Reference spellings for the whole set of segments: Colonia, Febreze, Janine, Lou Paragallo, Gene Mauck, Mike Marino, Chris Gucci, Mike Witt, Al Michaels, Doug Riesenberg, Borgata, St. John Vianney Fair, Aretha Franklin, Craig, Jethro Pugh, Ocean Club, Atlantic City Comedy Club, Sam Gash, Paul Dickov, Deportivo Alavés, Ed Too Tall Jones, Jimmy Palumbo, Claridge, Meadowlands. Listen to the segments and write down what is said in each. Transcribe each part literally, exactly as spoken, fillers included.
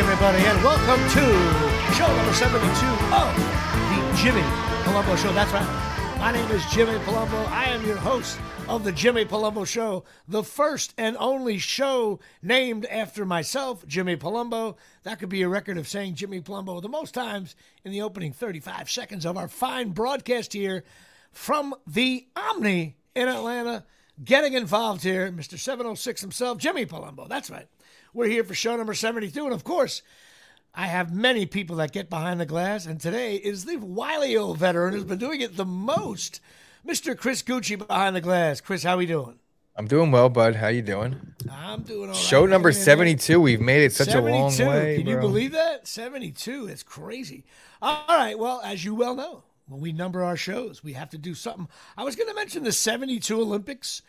everybody, and welcome to show number seventy-two of the Jimmy Palumbo Show. That's right. My name is Jimmy Palumbo. I am your host of the Jimmy Palumbo Show, the first and only show named after myself, Jimmy Palumbo. That could be a record of saying Jimmy Palumbo the most times in the opening thirty-five seconds of our fine broadcast here from the Omni in Atlanta. Getting involved here, Mister seven oh six himself, Jimmy Palumbo. That's right. We're here for show number seventy-two, and of course, I have many people that get behind the glass, and today is the wily old veteran who's been doing it the most, Mister Chris Gucci behind the glass. Chris, how we doing? I'm doing well, bud. How you doing? I'm doing all right. Show number seventy-two. We've made it such a long way, Can you bro. believe that? seventy-two. That's crazy. All right. Well, as you well know, when we number our shows, we have to do something. I was going to mention the seventy-two Olympics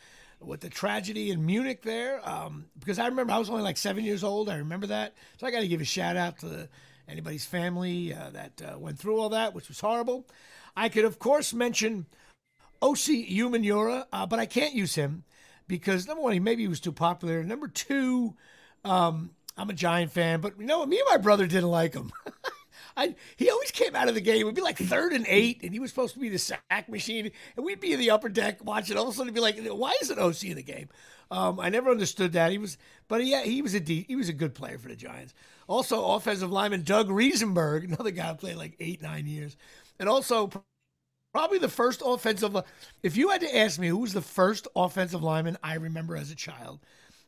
with the tragedy in Munich there, um, because I remember I was only like seven years old. I remember that. So I got to give a shout out to the, anybody's family uh, that uh, went through all that, which was horrible. I could, of course, mention Osi Umenyiora, uh, but I can't use him because, number one, maybe he was too popular. Number two, um, I'm a Giant fan, but you know, me and my brother didn't like him. I, he always came out of the game. It would be like third and eight, and he was supposed to be the sack machine, and we'd be in the upper deck watching. All of a sudden, be like, "Why isn't O C in the game?" Um, I never understood that. He was, but yeah, he was a D, he was a good player for the Giants. Also, offensive lineman Doug Riesenberg, another guy who played like eight, nine years, and also probably the first offensive. If you had to ask me who was the first offensive lineman I remember as a child,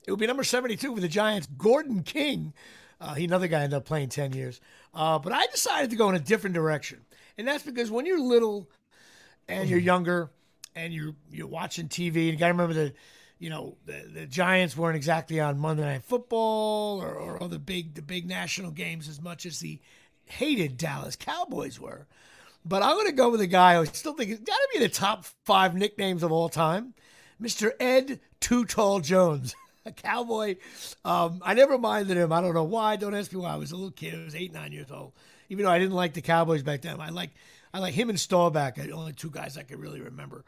it would be number seventy-two for the Giants, Gordon King. Uh, he another guy ended up playing ten years. Uh, but I decided to go in a different direction. And that's because when you're little and you're younger and you're you're watching T V, and you got to remember the, you know, the, the Giants weren't exactly on Monday Night Football or, or other big the big national games as much as the hated Dallas Cowboys were. But I'm going to go with a guy who I still think has got to be the top five nicknames of all time, Mister Ed Too Tall Jones. A cowboy. Um, I never minded him. I don't know why. Don't ask me why. I was a little kid. I was eight, nine years old. Even though I didn't like the Cowboys back then. I like I like him and Staubach. The only two guys I could really remember.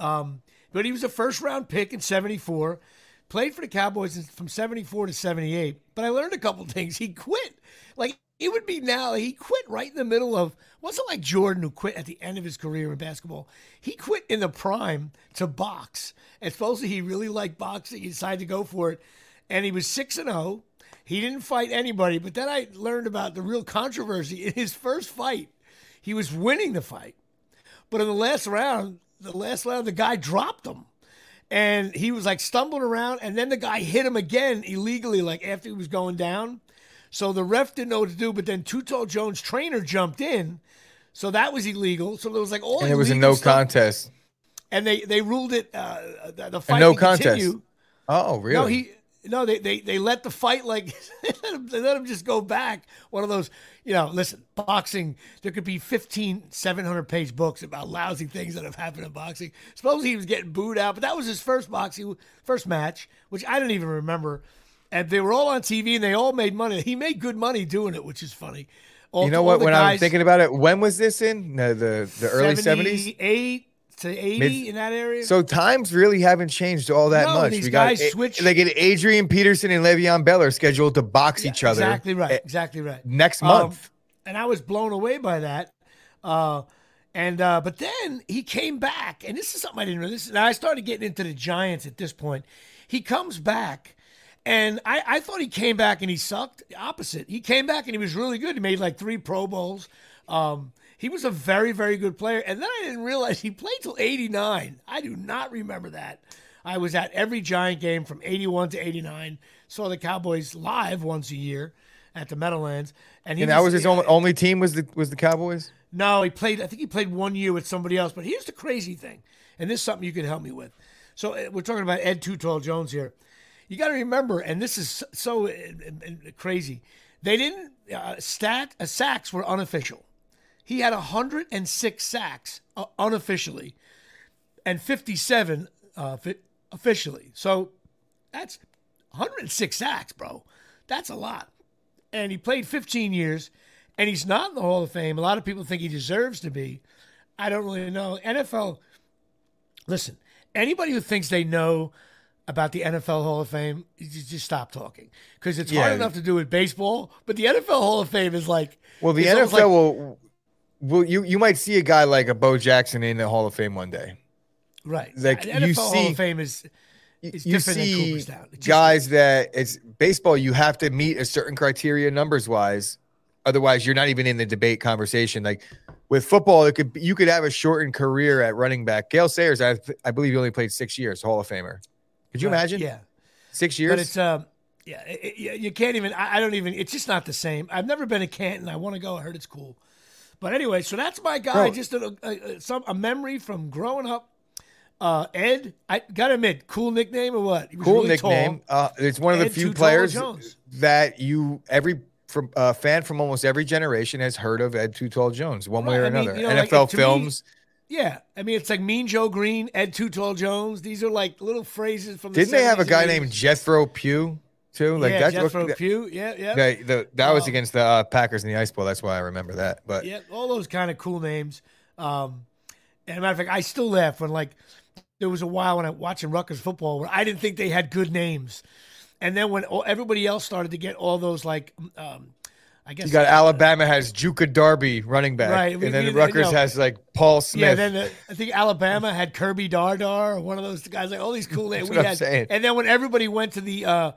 Um, but he was a first-round pick in seventy-four. Played for the Cowboys from seventy-four to seventy-eight. But I learned a couple things. He quit. Like, it would be now. He quit right in the middle of, wasn't like Jordan who quit at the end of his career in basketball. He quit in the prime to box. And supposedly he really liked boxing. He decided to go for it. And he was six and oh. He didn't fight anybody. But then I learned about the real controversy. In his first fight, he was winning the fight. But in the last round, the last round, the guy dropped him. And he was like stumbling around. And then the guy hit him again illegally, like after he was going down. So the ref didn't know what to do, but then Too Tall Jones' trainer jumped in, so that was illegal. So there was like all. And it was a no stuff. contest. And they they ruled it uh, the fight a no contest. Continue. Oh, really? No, he no they they they let the fight like they, let him, they let him just go back. One of those, you know. Listen, boxing. There could be fifteen seven hundred page books about lousy things that have happened in boxing. Suppose he was getting booed out, but that was his first boxing first match, which I don't even remember. And they were all on T V, and they all made money. He made good money doing it, which is funny. All, you know what? When guys, I'm thinking about it, when was this in no, the the early seventies? Eight to eighty Mid- in that area. So times really haven't changed all that no, much. These we guys got, switched. They get Adrian Peterson and Le'Veon Bell are scheduled to box yeah, each other. Exactly right. Exactly right. Next um, month. And I was blown away by that. Uh, and uh, but then he came back, and this is something I didn't really. This, now I started getting into the Giants at this point. He comes back. And I, I thought he came back and he sucked. Opposite. He came back and he was really good. He made like three Pro Bowls. Um, he was a very, very good player. And then I didn't realize he played till eighty-nine. I do not remember that. I was at every Giant game from eighty-one to eighty-nine. Saw the Cowboys live once a year at the Meadowlands. And, he and that was, was his only, only team was the was the Cowboys? No, he played. I think he played one year with somebody else. But here's the crazy thing. And this is something you can help me with. So we're talking about Ed Too Tall Jones here. You got to remember, and this is so crazy, they didn't uh, – stat uh, sacks were unofficial. He had one hundred six sacks uh, unofficially and fifty-seven uh, fi- officially. So that's one hundred six sacks, bro. That's a lot. And he played fifteen years, and he's not in the Hall of Fame. A lot of people think he deserves to be. I don't really know. N F L – listen, anybody who thinks they know – about the N F L Hall of Fame, you just stop talking. Because it's yeah. hard enough to do with baseball, but the N F L Hall of Fame is like... Well, the N F L like, will... Well, you, you might see a guy like a Bo Jackson in the Hall of Fame one day. Right. Like the N F L you Hall see, of Fame is, is you different see than Cooperstown. It's guys just, that... It's baseball, you have to meet a certain criteria numbers-wise. Otherwise, you're not even in the debate conversation. Like, with football, it could you could have a shortened career at running back. Gale Sayers, I, I believe he only played six years, Hall of Famer. Could you right. imagine? Yeah. Six years? But it's, um, yeah, it, it, you can't even, I, I don't even, it's just not the same. I've never been to Canton. I want to go. I heard it's cool. But anyway, so that's my guy. Bro. Just a, a, some, a memory from growing up. Uh, Ed, I got to admit, cool nickname or what? Cool really nickname. Uh, it's one of Ed the few players that you, every from uh, fan from almost every generation has heard of Ed Too Tall Jones, one right. way or I mean, another. You know, N F L like, films. Me, Yeah, I mean, it's like Mean Joe Greene, Ed Too Tall Jones. These are like little phrases from the Didn't they have a guy named Jethro Pugh, too? Like yeah, that, Jethro that, Pugh, yeah, yeah. That, the, that oh. was against the uh, Packers in the Ice Bowl. That's why I remember that. But yeah, all those kind of cool names. Um, and as a matter of fact, I still laugh when, like, there was a while when I was watching Rutgers football where I didn't think they had good names. And then when all, everybody else started to get all those, like, um, I guess you got uh, Alabama has Juka Darby running back, right? And then we, we, Rutgers you know, has like Paul Smith. Yeah, then the, I think Alabama had Kirby Dardar, or one of those guys. Like all these cool names. That's we what had, I'm saying. And then when everybody went to the uh,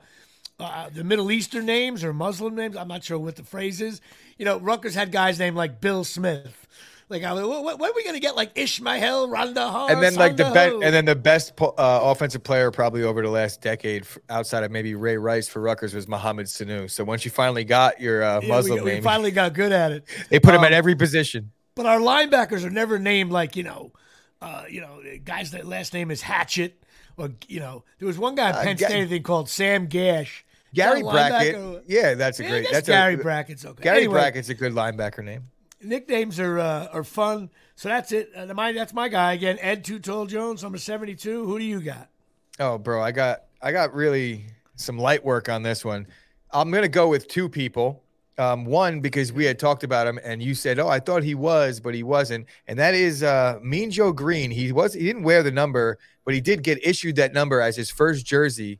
uh, the Middle Eastern names or Muslim names, I'm not sure what the phrase is. You know, Rutgers had guys named like Bill Smith. Like, I was like, what, what are we gonna get? Like Ishmael Rondahar, and then like the be- and then the best uh, offensive player probably over the last decade, outside of maybe Ray Rice for Rutgers, was Mohamed Sanu. So once you finally got your uh, Muslim yeah, we, name, we finally got good at it. They put um, him at every position. But our linebackers are never named like you know, uh, you know, guys that last name is Hatchet, or you know, there was one guy at Penn uh, State thing called Sam Gash. Gary Brackett. Yeah, that's a yeah, great. That's Gary a, Brackett's okay. Gary anyway, Brackett's a good linebacker name. Nicknames are uh, are fun, so that's it. Uh, my, that's my guy again, Ed Too Tall Jones, number seventy-two. Who do you got? Oh, bro, I got I got really some light work on this one. I'm gonna go with two people. Um, one because we had talked about him, and you said, "Oh, I thought he was, but he wasn't." And that is uh, Mean Joe Greene. He was he didn't wear the number, but he did get issued that number as his first jersey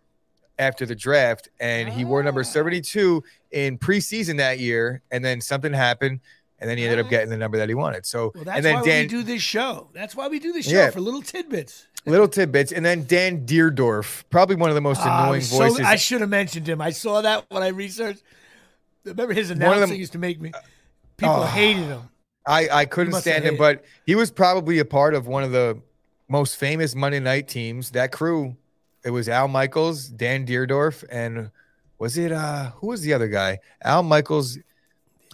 after the draft, and he ah. wore number seventy-two in preseason that year. And then something happened. And then he ended up getting the number that he wanted. So well, that's and then why Dan, we do this show. That's why we do this show yeah. for little tidbits. Little tidbits. And then Dan Dierdorf, probably one of the most uh, annoying so, voices. I should have mentioned him. I saw that when I researched. Remember his announcer them, used to make me. People uh, hated him. I, I couldn't stand him, but he was probably a part of one of the most famous Monday night teams. That crew, it was Al Michaels, Dan Dierdorf, and was it uh, who was the other guy? Al Michaels.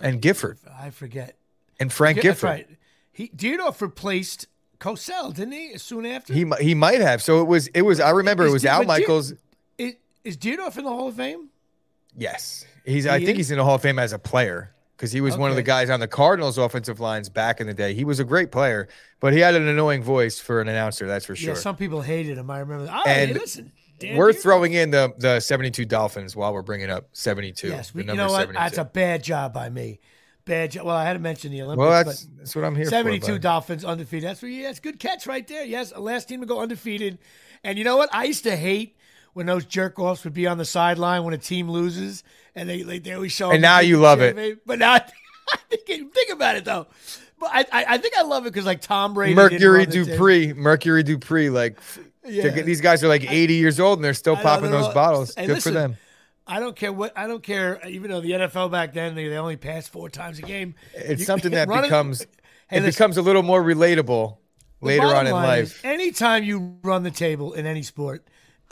And Gifford. I forget. And Frank Gifford. That's right. He Dierdorf replaced Cosell, didn't he, soon after? He he might have. So it was, It was. I remember is, it was Al Michaels. Is, is Dierdorf in the Hall of Fame? Yes. he's. He I is? think he's in the Hall of Fame as a player because he was okay. one of the guys on the Cardinals offensive lines back in the day. He was a great player, but he had an annoying voice for an announcer, that's for sure. Yeah, some people hated him. I remember that. Oh, and hey, listen. Dan we're Dierdorf. throwing in the, the seventy-two Dolphins while we're bringing up seventy-two. Yes, we, you know what? seventy-two. That's a bad job by me. Bad job. Well, I had to mention the Olympics. Well, that's, but that's what I'm here seventy-two for. seventy-two Dolphins undefeated. That's, yeah, that's good catch right there. Yes, last team to go undefeated. And you know what? I used to hate when those jerk-offs would be on the sideline when a team loses. And they like, they always show And now you love it. Maybe. But now I think, think about it, though. But I, I, I think I love it because, like, Tom Brady. Mercury Dupree. Mercury Dupree, like... Yeah. These guys are like eighty I, years old and they're still popping those all, bottles. Good listen, for them. I don't care what I don't care. Even though the N F L back then they, they only passed four times a game, it's you, something that running, becomes hey, it listen, becomes a little more relatable later on in life. Is, anytime you run the table in any sport,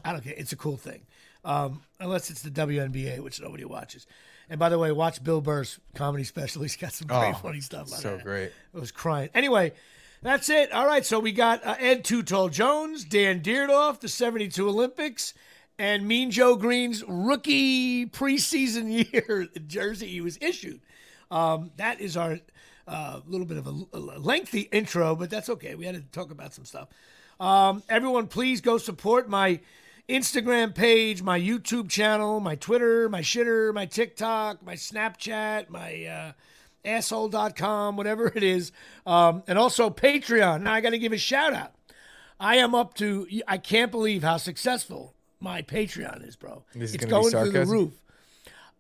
I don't care. It's a cool thing, um, unless it's the W N B A, which nobody watches. And by the way, watch Bill Burr's comedy special. He's got some great oh, funny stuff. So on great. I was crying. Anyway. That's it. All right, so we got uh, Ed Too Tall Jones, Dan Dierdorf, the seventy-two Olympics, and Mean Joe Greene's rookie preseason year jersey he was issued. Um, that is our uh, little bit of a, a lengthy intro, but that's okay. We had to talk about some stuff. Um, everyone, please go support my Instagram page, my YouTube channel, my Twitter, my shitter, my TikTok, my Snapchat, my... Uh, asshole dot com, whatever it is, um, and also Patreon. Now I got to give a shout out. I am up to, I can't believe how successful my Patreon is, bro. This is it's going through the roof.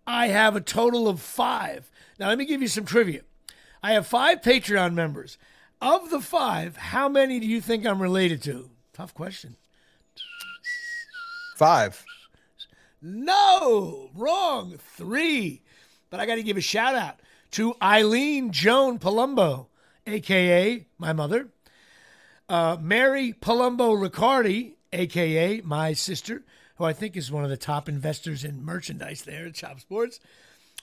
I have a total of five. Now, let me give you some trivia. I have five Patreon members. Of the five, how many do you think I'm related to? Tough question. Five. No, wrong. Three. But I got to give a shout out to Eileen Joan Palumbo, a k a my mother. Uh, Mary Palumbo Riccardi, a k a my sister, who I think is one of the top investors in merchandise there at Chop Sports.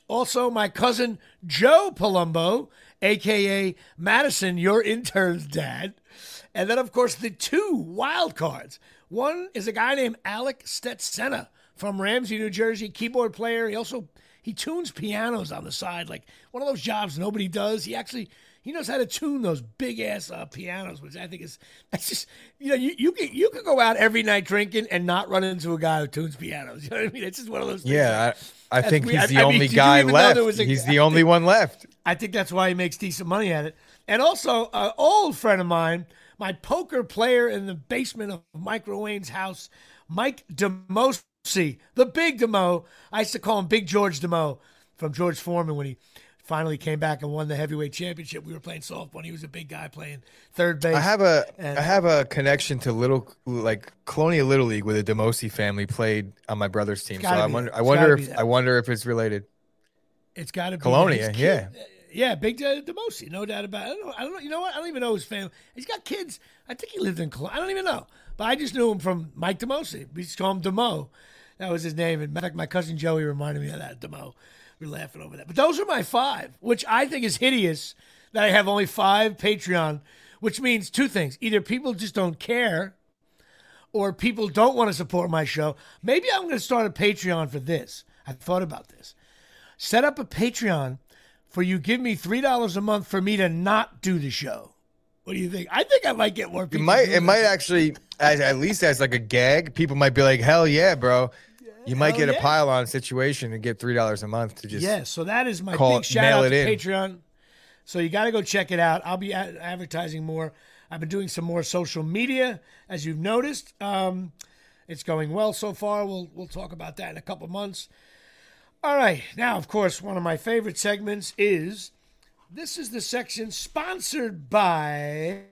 Also, my cousin Joe Palumbo, a k a. Madison, your intern's dad. And then, of course, the two wild cards. One is a guy named Alec Stetsena from Ramsey, New Jersey, keyboard player. He also, he tunes pianos on the side, like one of those jobs nobody does. He actually, he knows how to tune those big-ass uh, pianos, which I think is, that's just, you know, you, you can you can go out every night drinking and not run into a guy who tunes pianos. You know what I mean? It's just one of those things. Yeah, I, I think he's the only guy left. He's the only one left. I think that's why he makes decent money at it. And also, an old friend of mine, my poker player in the basement of Micro Wayne's house, Mike DeMosi, the big DeMo. I used to call him Big George DeMo from George Foreman when he finally came back and won the heavyweight championship. We were playing softball, and he was a big guy playing third base. I have a and, I have a connection to little like Colonial Little League, where the DeMosi family played on my brother's team. So I wonder that. I wonder if I wonder if it's related. It's got to be Colonia, yeah. Yeah, Big DeMosi, no doubt about it. I don't know. I don't know. You know what? I don't even know his family. He's got kids. I think he lived in Colonia. I don't even know. But I just knew him from Mike DeMosi. We just call him DeMo. That was his name. And my cousin Joey reminded me of that, DeMo. We're laughing over that. But those are my five, which I think is hideous that I have only five Patreon, which means two things. Either people just don't care or people don't want to support my show. Maybe I'm going to start a Patreon for this. I've thought about this. Set up a Patreon for you give me three dollars a month for me to not do the show. What do you think? I think I might get more people. It might, it might actually, as, at least as like a gag, people might be like, hell yeah, bro. You might Hell get yeah. a pile-on situation and get three dollars a month to just yeah. So that is my call, big shout-out to in. Patreon. So you got to go check it out. I'll be advertising more. I've been doing some more social media, as you've noticed. Um, it's going well so far. We'll we'll talk about that in a couple months. All right. Now, of course, one of my favorite segments is, this is the section sponsored by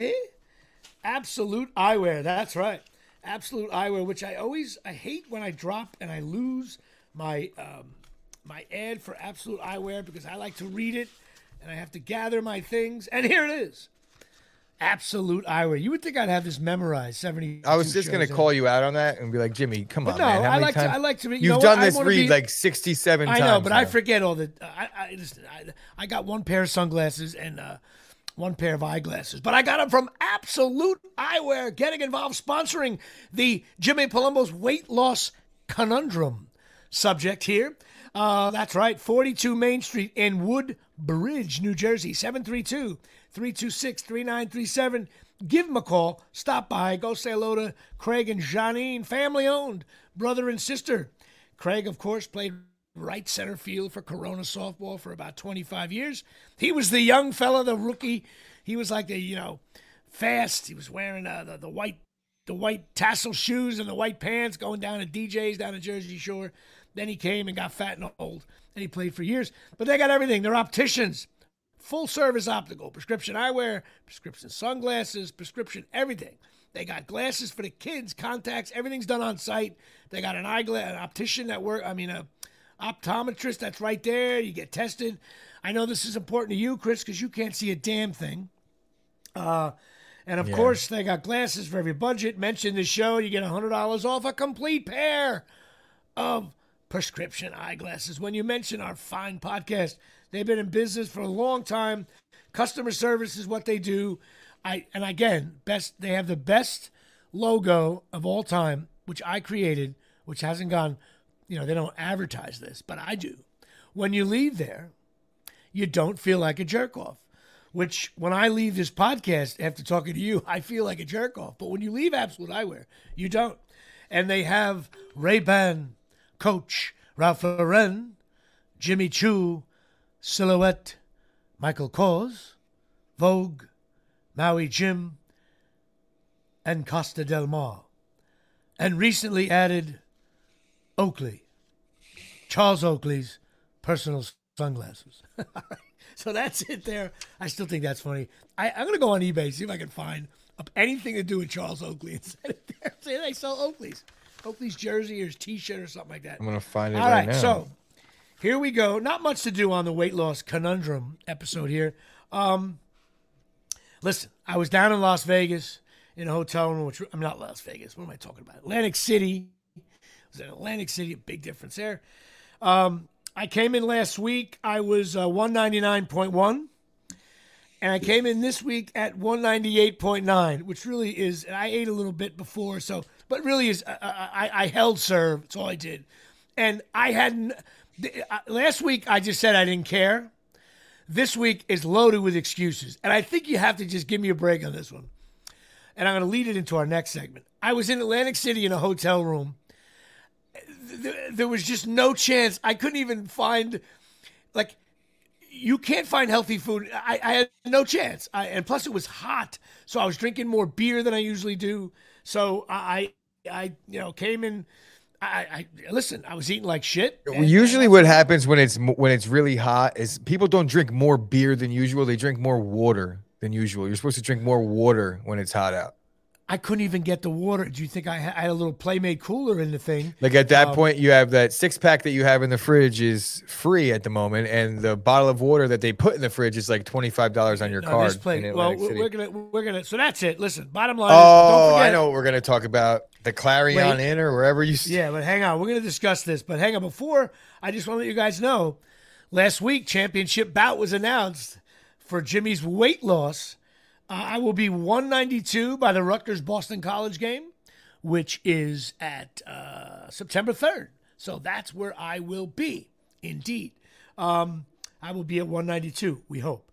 Absolute Eyewear. That's right. Absolute Eyewear, which I always, I hate when I drop and I lose my um, my ad for Absolute Eyewear because I like to read it and I have to gather my things. And here it is. Absolute Eyewear. You would think I'd have this memorized. seventy. I was just going to call you out on that and be like, Jimmy, come but on, no, man. How I, many like times? To, I like to read. You've know done what? This read be, like sixty-seven times. I know, times, but man. I forget all the, I, I, just, I, I got one pair of sunglasses and uh, one pair of eyeglasses, but I got them from Absolute Eyewear, getting involved, sponsoring the Jimmy Palumbo's weight loss conundrum subject here. Uh, that's right, forty-two Main Street in Woodbridge, New Jersey, seven three two, three two six, three nine three seven. Give them a call. Stop by. Go say hello to Craig and Janine, family-owned, brother and sister. Craig, of course, played right center field for Corona softball for about twenty-five years. He was the young fella, the rookie. He was like a, you know, fast. He was wearing uh, the, the white the white tassel shoes and the white pants, going down to D J's down at Jersey Shore. Then he came and got fat and old, and he played for years. But they got everything. They're opticians, full-service optical, prescription eyewear, prescription sunglasses, prescription everything. They got glasses for the kids, contacts. Everything's done on site. They got an eyeglass, an optician that work. I mean, a optometrist that's right there. You get tested. I know this is important to you, Chris, because you can't see a damn thing. Uh, and of yeah. course, they got glasses for every budget. Mention the show, you get one hundred dollars off a complete pair of prescription eyeglasses when you mention our fine podcast. They've been in business for a long time. Customer service is what they do. I and again, best they have the best logo of all time, which I created, which hasn't gone. You know, they don't advertise this, but I do. When you leave there, you don't feel like a jerk-off, which when I leave this podcast after talking to you, I feel like a jerk-off. But when you leave Absolute Eyewear, you don't. And they have Ray-Ban, Coach, Ralph Lauren, Jimmy Choo, Silhouette, Michael Kors, Vogue, Maui Jim, and Costa Del Mar. And recently added Oakley, Charles Oakley's personal sunglasses. So that's it there. I still think that's funny. I, I'm going to go on eBay, see if I can find up anything to do with Charles Oakley. And set it there. See, they sell Oakley's. Oakley's jersey or his T-shirt or something like that. I'm going to find it All right, right now. So here we go. Not much to do on the weight loss conundrum episode here. Um, listen, I was down in Las Vegas in a hotel room. Which, I'm not Las Vegas. What am I talking about? Atlantic City. I was in Atlantic City. A big difference there. Um, I came in last week. I was uh, one ninety-nine point one. And I came in this week at one ninety-eight point nine, which really is, and I ate a little bit before, so, but really is, uh, I, I held serve. That's all I did. And I hadn't, uh, last week I just said I didn't care. This week is loaded with excuses. And I think you have to just give me a break on this one. And I'm going to lead it into our next segment. I was in Atlantic City in a hotel room. There was just no chance. I couldn't even find, like, you can't find healthy food. I, I had no chance. I, and plus it was hot. So I was drinking more beer than I usually do. So I, I, you know, came in, I, I listen, I was eating like shit. And usually what happens when it's, when it's really hot is people don't drink more beer than usual. They drink more water than usual. You're supposed to drink more water when it's hot out. I couldn't even get the water. Do you think I had a little Playmate cooler in the thing? Like at that um, point, you have that six pack that you have in the fridge is free at the moment, and the bottle of water that they put in the fridge is like twenty-five dollars on your no, card. Well, we're, we're gonna we're gonna. So that's it. Listen, bottom line. Oh, is, don't forget, I know what we're gonna talk about, the Clarion Wait, Inn or wherever you. Yeah, but hang on, we're gonna discuss this. But hang on, before I just want to let you guys know, last week championship bout was announced for Jimmy's weight loss. Uh, I will be one ninety-two by the Rutgers-Boston College game, which is at uh, September third. So that's where I will be, indeed. Um, I will be at one ninety-two, we hope.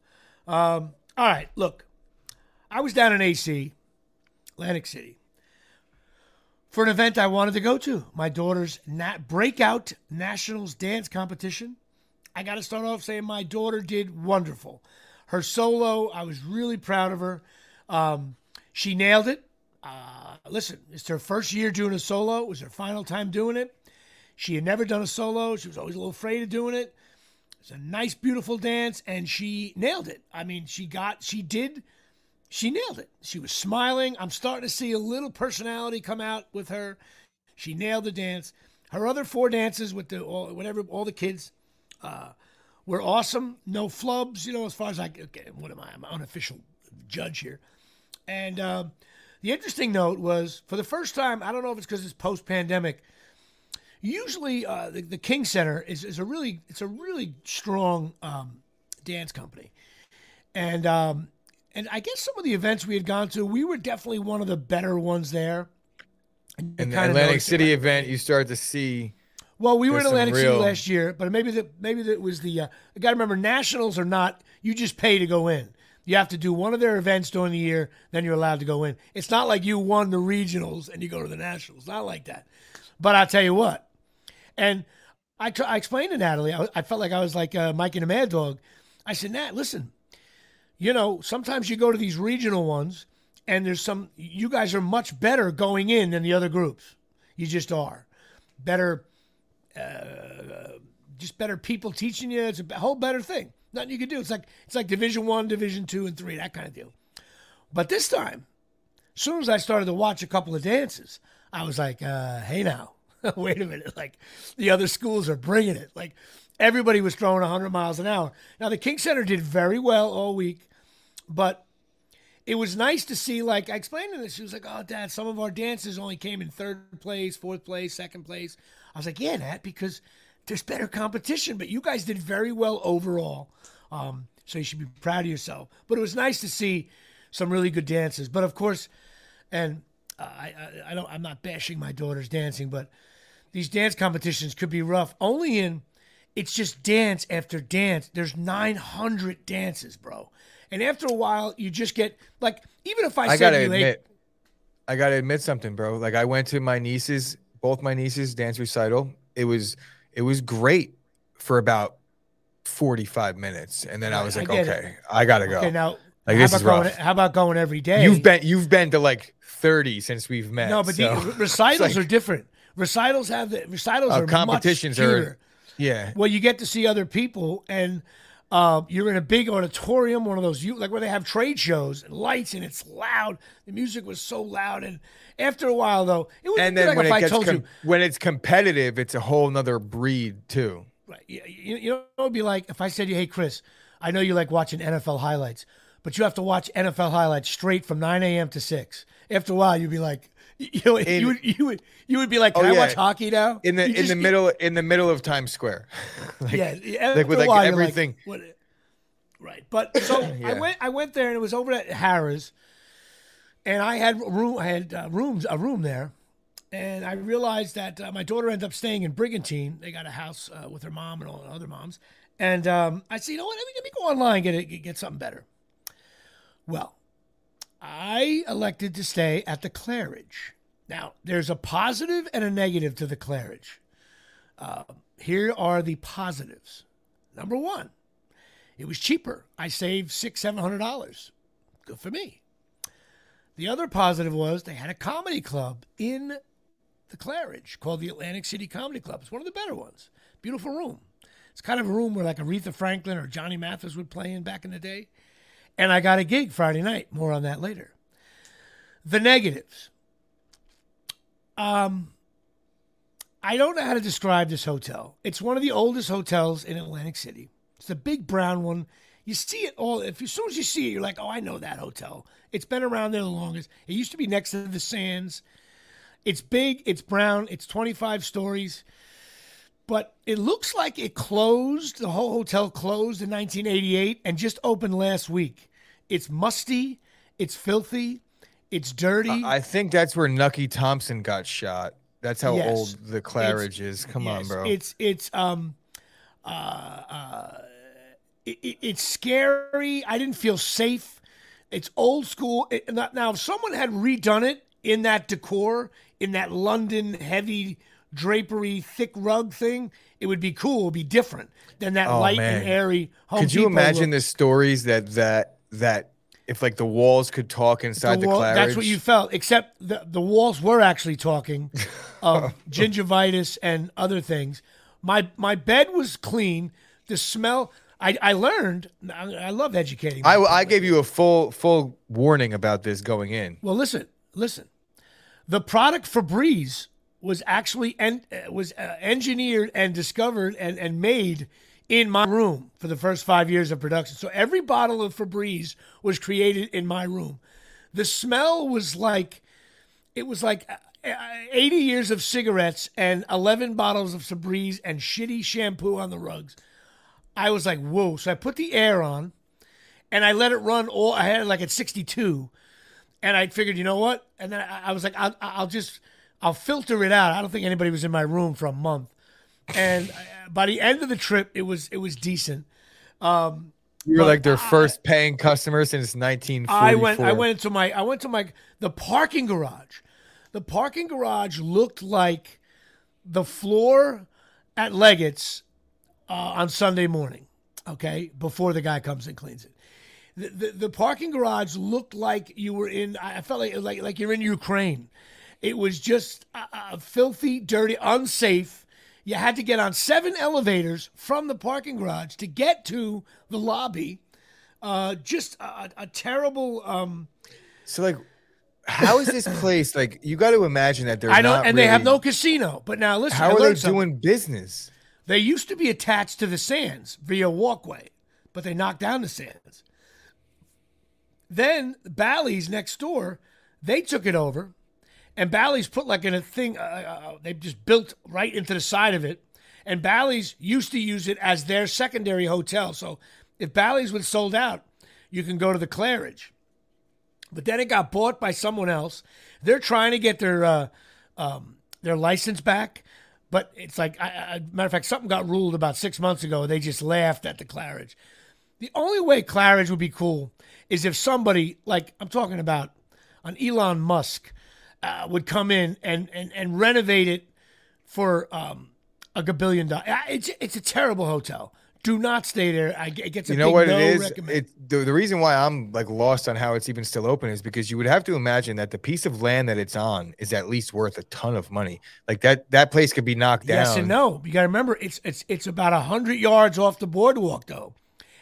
Um, all right, look. I was down in A C, Atlantic City, for an event I wanted to go to, my daughter's Nat Breakout Nationals Dance Competition. I got to start off saying my daughter did wonderful. Her solo, I was really proud of her. Um, she nailed it. Uh, listen, it's her first year doing a solo. It was her final time doing it. She had never done a solo. She was always a little afraid of doing it. It's a nice, beautiful dance, and she nailed it. I mean, she got, she did, she nailed it. She was smiling. I'm starting to see a little personality come out with her. She nailed the dance. Her other four dances with the all, whatever all the kids. Uh, We're awesome. No flubs, you know, as far as I, okay, what am I? I'm an unofficial judge here. And um, the interesting note was, for the first time, I don't know if it's because it's post-pandemic, usually uh, the, the King Center is, is a really, it's a really strong um, dance company. And um, and I guess some of the events we had gone to, we were definitely one of the better ones there. And, and the Atlantic City event, you start to see... Well, we There's were in Atlantic real... City last year, but maybe that maybe that was the. Uh, I got to remember, nationals are not. You just pay to go in. You have to do one of their events during the year, then you're allowed to go in. It's not like you won the regionals and you go to the nationals. Not like that. But I'll tell you what, and I I explained to Natalie. I, I felt like I was like uh, Mike and the Mad Dog. I said, Nat, listen, you know, sometimes you go to these regional ones, and there's some. You guys are much better going in than the other groups. You just are better. Uh, just better people teaching you. It's a whole better thing. Nothing you can do. It's like it's like Division One, Division Two, and Three, that kind of deal. But this time, as soon as I started to watch a couple of dances, I was like, uh, "Hey, now, wait a minute! Like the other schools are bringing it. Like everybody was throwing one hundred miles an hour." Now the King Center did very well all week, but it was nice to see. Like I explained to this, she was like, "Oh, Dad, some of our dances only came in third place, fourth place, second place." I was like, yeah, Nat, because there's better competition, but you guys did very well overall. Um, so you should be proud of yourself. But it was nice to see some really good dances. But of course, and uh, I, I don't, I'm not bashing my daughter's dancing, but these dance competitions could be rough. Only in, it's just dance after dance. There's nine hundred dances, bro. And after a while, you just get, like, even if I, I said you late. I got to admit something, bro. Like, I went to my niece's. Both my nieces' dance recital. It was it was great for about forty-five minutes, and then I was like, I okay, it. I gotta go. Okay, now, like how this about is rough. Going, how about going every day? You've been you've been to like thirty since we've met. No, but so. The recitals like, are different. recitals have the recitals uh, are competitions much cuter. Are, yeah. Well, you get to see other people, and uh, you're in a big auditorium, one of those like where they have trade shows and lights, and it's loud. The music was so loud, and after a while though, it was. And then like when, if it I gets told com- you, when it's competitive, it's a whole nother breed too. Right. You, you know, it would be like if I said to you, hey Chris, I know you like watching N F L highlights, but you have to watch N F L highlights straight from nine a.m. to six. After a while, you'd be like, you know, in, you would you would you would be like, can oh, I yeah. watch hockey now? In the you in just, the middle in the middle of Times Square, like, yeah, like with like while, everything, like, what? Right? But so yeah. I went I went there, and it was over at Harrah's, and I had room I had uh, rooms a room there, and I realized that uh, my daughter ended up staying in Brigantine. They got a house uh, with her mom and all the other moms, and um, I said, you know what? Let me, let me go online and get a, get something better. Well, I elected to stay at the Claridge. Now, there's a positive and a negative to the Claridge. Uh, here are the positives. Number one, it was cheaper. I saved six, seven hundred dollars. Good for me. The other positive was they had a comedy club in the Claridge called the Atlantic City Comedy Club. It's one of the better ones. Beautiful room. It's kind of a room where like Aretha Franklin or Johnny Mathis would play in back in the day. And I got a gig Friday night. More on that later. The negatives. Um, I don't know how to describe this hotel. It's one of the oldest hotels in Atlantic City. It's the big brown one. You see it all. If you, as soon as you see it, you're like, oh, I know that hotel. It's been around there the longest. It used to be next to the Sands. It's big. It's brown. It's twenty-five stories. But it looks like it closed, the whole hotel closed in nineteen eighty-eight and just opened last week. It's musty, it's filthy, it's dirty. I think that's where Nucky Thompson got shot. That's how yes. old the Claridge it's, is. Come yes. on, bro. It's it's um uh, uh it, it, it's scary. I didn't feel safe. It's old school. It, now, if someone had redone it in that decor, in that London heavy drapery, thick rug thing, it would be cool. It would be different than that oh, light man. and airy Home Could Depot you imagine look. the stories that that that if like the walls could talk inside the, wall, the Claridge? That's what you felt, except the, the walls were actually talking of gingivitis and other things. My my bed was clean. The smell. I, I learned. I, I love educating. I, I gave you a full full warning about this going in. Well, listen, listen. The product Febreze was actually en- was uh, engineered and discovered and, and made in my room for the first five years of production. So every bottle of Febreze was created in my room. The smell was like, it was like eighty years of cigarettes and eleven bottles of Febreze and shitty shampoo on the rugs. I was like, whoa. So I put the air on and I let it run all, I had it like at sixty-two and I figured, you know what? And then I, I was like, I'll, I'll just... I'll filter it out. I don't think anybody was in my room for a month. And by the end of the trip, it was it was decent. Um, you were like their I, first paying customer since nineteen forty-four. I went I went into my I went to my the parking garage. The parking garage looked like the floor at Leggett's uh, on Sunday morning, okay? Before the guy comes and cleans it. The the, the parking garage looked like you were in I felt like like, like you're in Ukraine. It was just uh, filthy, dirty, unsafe. You had to get on seven elevators from the parking garage to get to the lobby. Uh, just a, a terrible. Um... So, like, how is this place? Like, you got to imagine that they're. I know, not and really... they have no casino. But now, listen. How I are they something. doing business? They used to be attached to the Sands via walkway, but they knocked down the Sands. Then Bally's next door, they took it over. And Bally's put like in a thing, uh, uh, they just built right into the side of it. And Bally's used to use it as their secondary hotel. So if Bally's was sold out, you can go to the Claridge. But then it got bought by someone else. They're trying to get their uh, um, their license back. But it's like, I, I, matter of fact, something got ruled about six months ago. They just laughed at the Claridge. The only way Claridge would be cool is if somebody, like I'm talking about an Elon Musk, Uh, would come in and, and, and renovate it for um, a gabillion dollars. It's it's a terrible hotel. do not stay there. I it gets a you know big what no it is. It, the, the reason why I'm like lost on how it's even still open is because you would have to imagine that the piece of land that it's on is at least worth a ton of money. Like that that place could be knocked down. Yes and no. You got to remember it's it's it's about a hundred yards off the boardwalk though,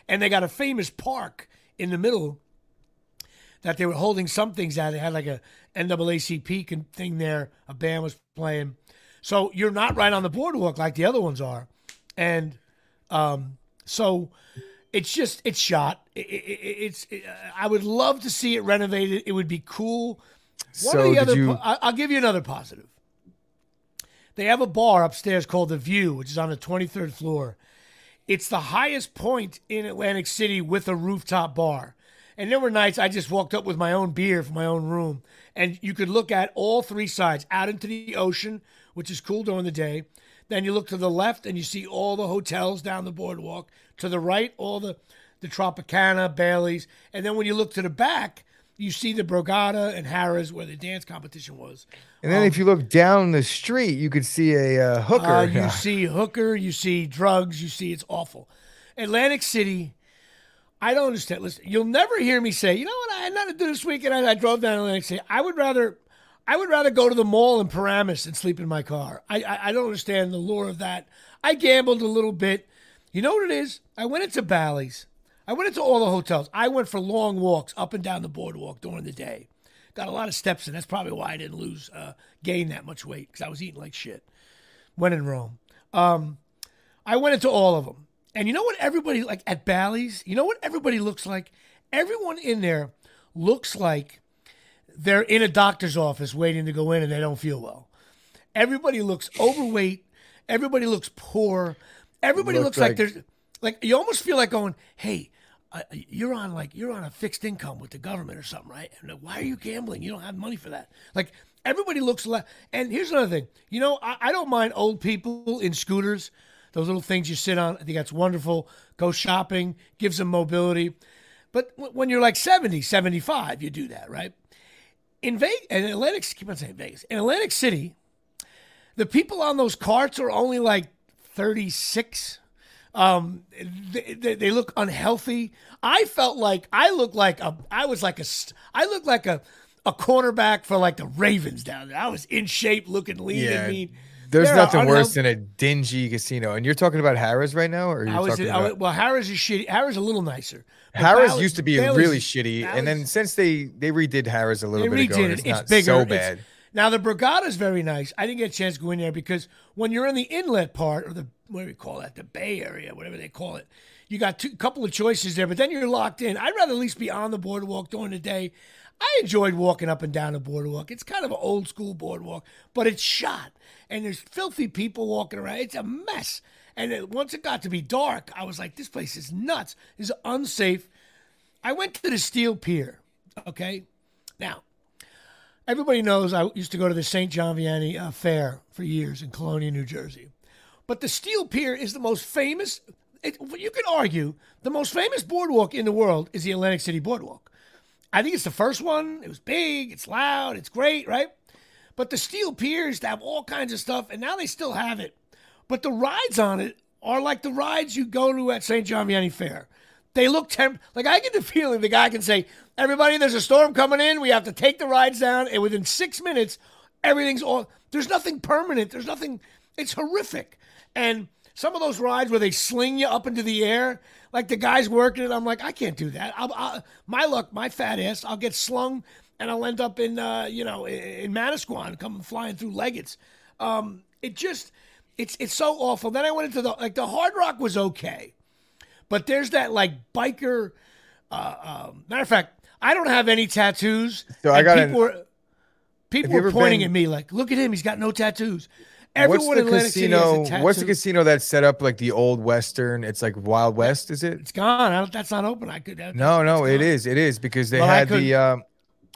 and they got a famous park in the middle that they were holding some things at. They had like a N double A C P thing there. A band was playing, so you're not right on the boardwalk like the other ones are, and. Um, so it's just, it's shot. It, it, it's, it, I would love to see it renovated. It would be cool. One so of the other, you... po- I'll give you another positive. They have a bar upstairs called The View, which is on the twenty-third floor. It's the highest point in Atlantic City with a rooftop bar. And there were nights I just walked up with my own beer from my own room, and you could look at all three sides out into the ocean, which is cool during the day. Then you look to the left and you see all the hotels down the boardwalk. To the right, all the, the Tropicana, Bally's. And then when you look to the back, you see the Borgata and Harrah's where the dance competition was. And then um, if you look down the street, you could see a uh, hooker. Uh, you see hooker, you see drugs, you see it's awful. Atlantic City, I don't understand. Listen, you'll never hear me say, you know what I had nothing to do this weekend. I, I drove down Atlantic City. I would rather... I would rather go to the mall in Paramus and sleep in my car. I, I I don't understand the lure of that. I gambled a little bit. You know what it is? I went into Bally's. I went into all the hotels. I went for long walks up and down the boardwalk during the day. Got a lot of steps in. That's probably why I didn't lose, uh, gain that much weight, because I was eating like shit. When in Rome. Um, I went into all of them. And you know what everybody, like at Bally's, you know what everybody looks like? Everyone in there looks like they're in a doctor's office waiting to go in and they don't feel well. Everybody looks overweight. Everybody looks poor. Everybody Look looks like, like there's like, you almost feel like going, hey, uh, you're on like, you're on a fixed income with the government or something, right? And like, why are you gambling? You don't have money for that. Like everybody looks like, and here's another thing, you know, I, I don't mind old people in scooters. Those little things you sit on. I think that's wonderful. Go shopping, gives them mobility. But w- when you're like seventy, seventy-five, you do that, right? In Vegas, in Atlantic, keep on saying Vegas. In Atlantic City, the people on those carts are only like thirty-six. Um, they, they, they look unhealthy. I felt like I looked like a, I was like a, I looked like a, a cornerback for like the Ravens down there. I was in shape, looking lean yeah, and mean. There's there nothing worse than a dingy casino. And you're talking about Harrah's right now, or you're I was talking in, about I was, well, Harrah's is shitty. Harrah's a little nicer. Harrah's Bally's, used to be Bally's, really shitty, Bally's, and then since they they redid Harrah's a little bit ago, it. it's, it's not bigger, so bad. It's, now the Borgata is very nice. I didn't get a chance to go in there because when you're in the inlet part, or the what do we call that, the Bay Area, whatever they call it, you got a couple of choices there, but then you're locked in. I'd rather at least be on the boardwalk during the day. I enjoyed walking up and down the boardwalk. It's kind of an old school boardwalk, but it's shot. And there's filthy people walking around. It's a mess. And it, once it got to be dark, I was like, this place is nuts. It's unsafe. I went to the Steel Pier, okay? Now, everybody knows I used to go to the Saint John Vianney uh, Fair for years in Colonia, New Jersey. But the Steel Pier is the most famous, it, you can argue, the most famous boardwalk in the world is the Atlantic City Boardwalk. I think it's the first one. It was big. It's loud. It's great, right? But the Steel Pier used to have all kinds of stuff, and now they still have it. But the rides on it are like the rides you go to at Saint John Vianney Fair. They look temp- like I get the feeling the guy can say, everybody, there's a storm coming in. We have to take the rides down, and within six minutes, everything's all. There's nothing permanent. There's nothing. It's horrific. And some of those rides where they sling you up into the air, like the guy's working it, I'm like, I can't do that. I'll, I'll, my luck, my fat ass, I'll get slung and I'll end up in, uh, you know, in Manasquan, coming flying through Leggett's. Um, it just, it's it's so awful. Then I went into the, like the Hard Rock was okay. But there's that like biker, uh, um, matter of fact, I don't have any tattoos. So I got people an, were, people were pointing been... at me like, look at him, he's got no tattoos. Everyone what's the Atlantic casino? City what's the casino that's set up like the old Western? It's like Wild West, is it? It's gone. I don't, that's not open. I could. That, no, no, it is. It is because they well, had the um,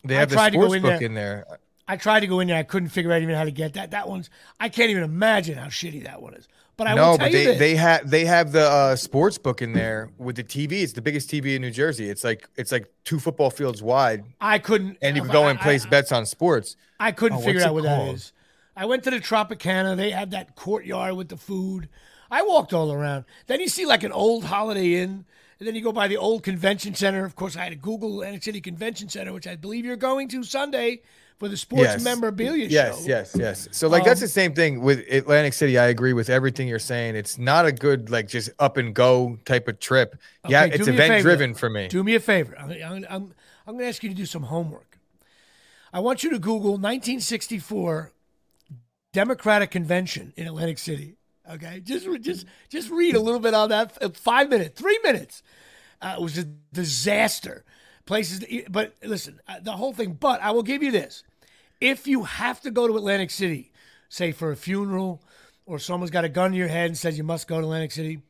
they have the sports in book there. in there. I tried to go in there. I couldn't figure out even how to get that. That one's. I can't even imagine how shitty that one is. But I no, will tell but they, you this. they have they have the uh, sports book in there with the T V. It's the biggest T V in New Jersey. It's like it's like two football fields wide. I couldn't. And you um, could go I, and place I, bets on sports. I couldn't oh, figure out what called? that is. I went to the Tropicana. They had that courtyard with the food. I walked all around. Then you see like an old Holiday Inn, and then you go by the old convention center. Of course, I had to Google Atlantic City Convention Center, which I believe you're going to Sunday for the sports yes. memorabilia yes, show. Yes, yes, yes. So like um, that's the same thing with Atlantic City. I agree with everything you're saying. It's not a good like just up and go type of trip. Okay, yeah, it's event driven for me. Do me a favor. I'm I'm I'm, I'm going to ask you to do some homework. I want you to Google nineteen sixty-four Democratic Convention in Atlantic City. Okay, just just just read a little bit on that. Five minutes, three minutes. Uh, it was a disaster. Places, that, but listen, the whole thing. But I will give you this: if you have to go to Atlantic City, say for a funeral, or someone's got a gun to your head and says you must go to Atlantic City,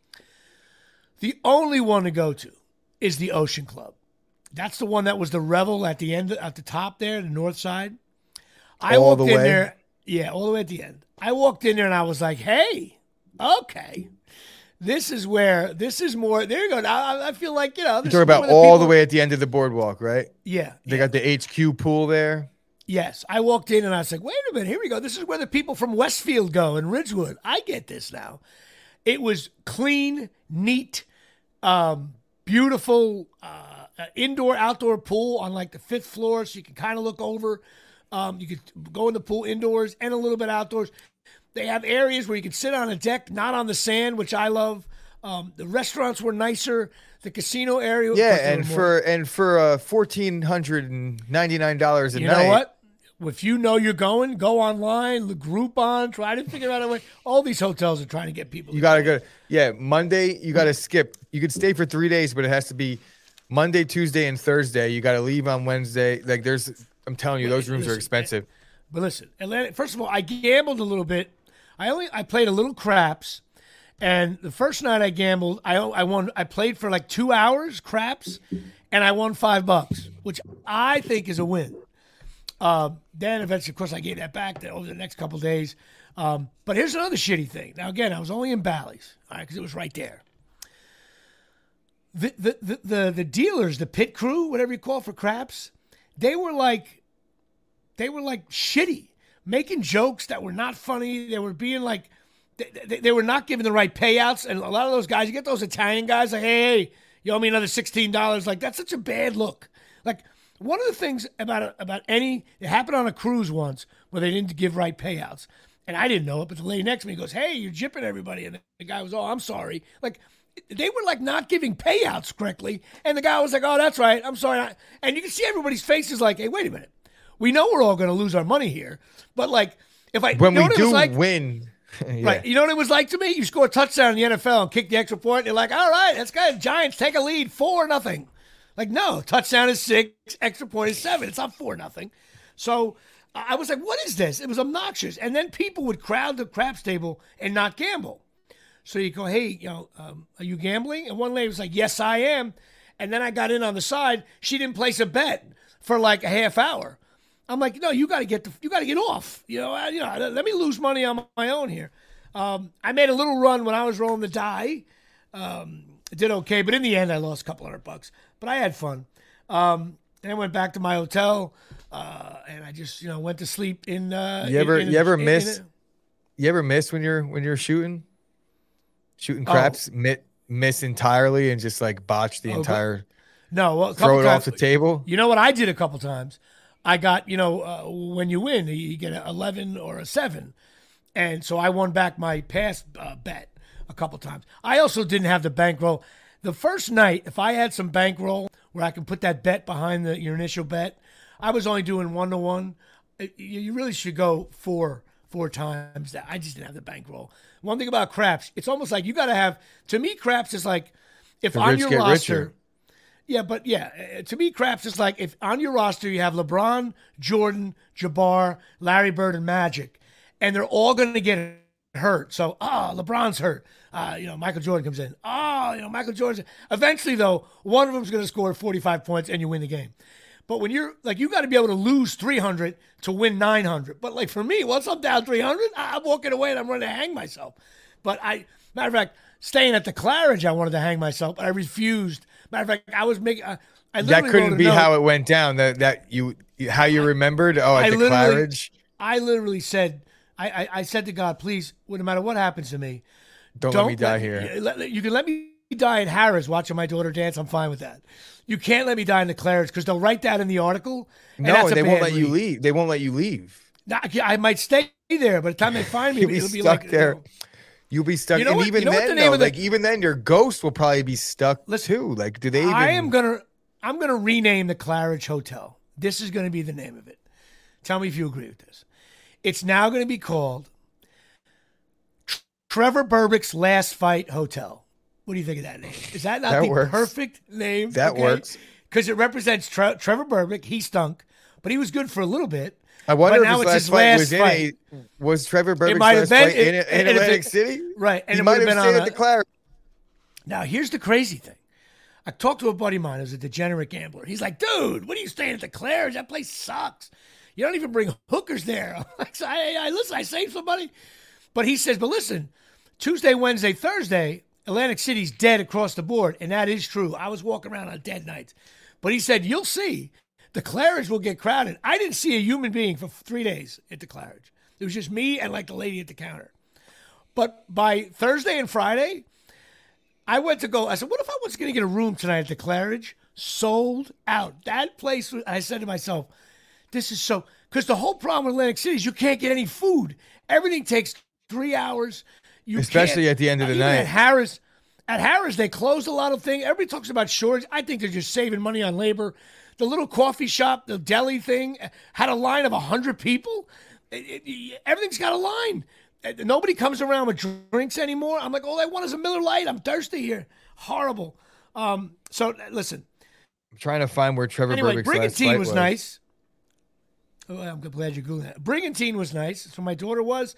the only one to go to is the Ocean Club. That's the one that was the Revel at the end, at the top there, the north side. I all walked the in way. there, yeah, all the way at the end. I walked in there and I was like, hey. Okay, this is where this is more. There you go. I, I feel like you know. You're talking about the all people. the way at the end of the boardwalk, right? Yeah. They yeah. got the H Q pool there. Yes, I walked in and I was like, "Wait a minute, here we go. This is where the people from Westfield go and Ridgewood." I get this now. It was clean, neat, um, beautiful uh, indoor outdoor pool on like the fifth floor, so you can kind of look over. Um, you could go in the pool indoors and a little bit outdoors. They have areas where you can sit on a deck, not on the sand, which I love. Um, the restaurants were nicer. The casino area. Yeah, and for and for uh, one thousand four hundred ninety-nine dollars a night. You know what? If you know you're going, go online, Groupon, try to figure out a way. All these hotels are trying to get people. You got to go. Yeah, Monday, you got to skip. You could stay for three days, but it has to be Monday, Tuesday, and Thursday. You got to leave on Wednesday. Like there's, I'm telling you, those rooms are expensive. But listen, Atlantic, first of all, I gambled a little bit. I only I played a little craps, and the first night I gambled, I I won. I played for like two hours craps, and I won five bucks, which I think is a win. Uh, then eventually, of course, I gave that back over the next couple of days. Um, but here's another shitty thing. Now again, I was only in Bally's, all right, because it was right there. The the, the the the dealers, the pit crew, whatever you call for craps, they were like, they were like shitty. Making jokes that were not funny. They were being like, they, they, they were not giving the right payouts. And a lot of those guys, you get those Italian guys like, hey, you owe me another sixteen dollars. Like, that's such a bad look. Like, one of the things about about any, it happened on a cruise once where they didn't give right payouts. And I didn't know it, but the lady next to me goes, hey, you're gypping everybody. And the guy was, oh, I'm sorry. Like, they were like not giving payouts correctly. And the guy was like, oh, that's right. I'm sorry. And you can see everybody's faces like, hey, wait a minute. We know we're all going to lose our money here, but like if I when you know we do like, win, yeah. right? You know what it was like to me. You score a touchdown in the N F L and kick the extra point. And you're like, all right, that's kind of Giants take a lead four nothing. Like no, touchdown is six, extra point is seven. It's not four nothing. So I was like, what is this? It was obnoxious. And then people would crowd the craps table and not gamble. So you go, hey, you know, um, are you gambling? And one lady was like, yes, I am. And then I got in on the side. She didn't place a bet for like a half hour. I'm like, no, you got to get the, you got to get off. You know, I, you know, let me lose money on my own here. Um, I made a little run when I was rolling the die. Um, I did okay, but in the end, I lost a couple hundred bucks. But I had fun. Um, then I went back to my hotel, uh, and I just, you know, went to sleep in. Uh, you ever, in, in, you ever in, miss? In you ever miss when you're when you're shooting, shooting craps, oh. miss, miss entirely, and just like botch the oh, entire. Good. No, well, a couple throw it times, off the table. You know what I did a couple times. I got, you know, uh, when you win, you get an eleven or a seven. And so I won back my past uh, bet a couple times. I also didn't have the bankroll. The first night, if I had some bankroll where I can put that bet behind the, your initial bet, I was only doing one-to-one. It, you really should go four, four times. I just didn't have the bankroll. One thing about craps, it's almost like you got to have, to me, craps is like, if the on your roster... Richer. Yeah, but yeah, to me, craps is like if on your roster you have LeBron, Jordan, Jabbar, Larry Bird, and Magic, and they're all going to get hurt. So, ah, oh, LeBron's hurt. Uh, you know, Michael Jordan comes in. Oh, you know, Michael Jordan's. Eventually, though, one of them's going to score forty-five points and you win the game. But when you're like, you got to be able to lose three hundred to win nine hundred. But like for me, once I'm down three hundred, I'm walking away and I'm ready to hang myself. But I, matter of fact, staying at the Claridge, I wanted to hang myself, but I refused. Matter of fact, I was making. Uh, I that couldn't be note. how it went down. That that you how you remembered. Oh, at I the Claridge. I literally said, I, I I said to God, please, no matter what happens to me, Don't, don't let me die let, here. Let, you can let me die at Harrah's watching my daughter dance. I'm fine with that. You can't let me die in the Claridge because they'll write that in the article. And no, that's a they won't let lead. you leave. They won't let you leave. Now, I might stay there, by the time they find me, it'll be like there. You know, You'll be stuck. You know and what, even you know then, the though, the, like even then, your ghost will probably be stuck listen, too. Like, do they? Even... I am gonna, I'm gonna rename the Claridge Hotel. This is gonna be the name of it. Tell me if you agree with this. It's now gonna be called Trevor Berbick's Last Fight Hotel. What do you think of that name? Is that not that the works. perfect name? That okay? works because it represents Tre- Trevor Berbick. He stunk, but he was good for a little bit. I wonder but if his last fight was in a, was Trevor Berbick's last fight in Atlantic City? Right. And he might have stayed at the Claridge. Now, here's the crazy thing. I talked to a buddy of mine who's a degenerate gambler. He's like, dude, what are you staying at the Claridge? That place sucks. You don't even bring hookers there. I'm like, so I, I, listen, I saved somebody. But he says, but listen, Tuesday, Wednesday, Thursday, Atlantic City's dead across the board. And that is true. I was walking around on dead nights. But he said, you'll see. The Claridge will get crowded. I didn't see a human being for three days at the Claridge. It was just me and like the lady at the counter. But by Thursday and Friday, I went to go. I said, what if I was going to get a room tonight at the Claridge? Sold out. That place, was, I said to myself, this is so. Because the whole problem with Atlantic City is you can't get any food. Everything takes three hours. You Especially at the end of the night. At Harrah's, at Harrah's, they closed a lot of things. Everybody talks about shortage. I think they're just saving money on labor. The little coffee shop, the deli thing, had a line of one hundred people. It, it, everything's got a line. Nobody comes around with drinks anymore. I'm like, all I want is a Miller Lite. I'm thirsty here. Horrible. Um, so, listen. I'm trying to find where Trevor anyway, Berbick's Brigantine last was, was nice. Oh, I'm glad you Googled that. Brigantine was nice. That's where my daughter was.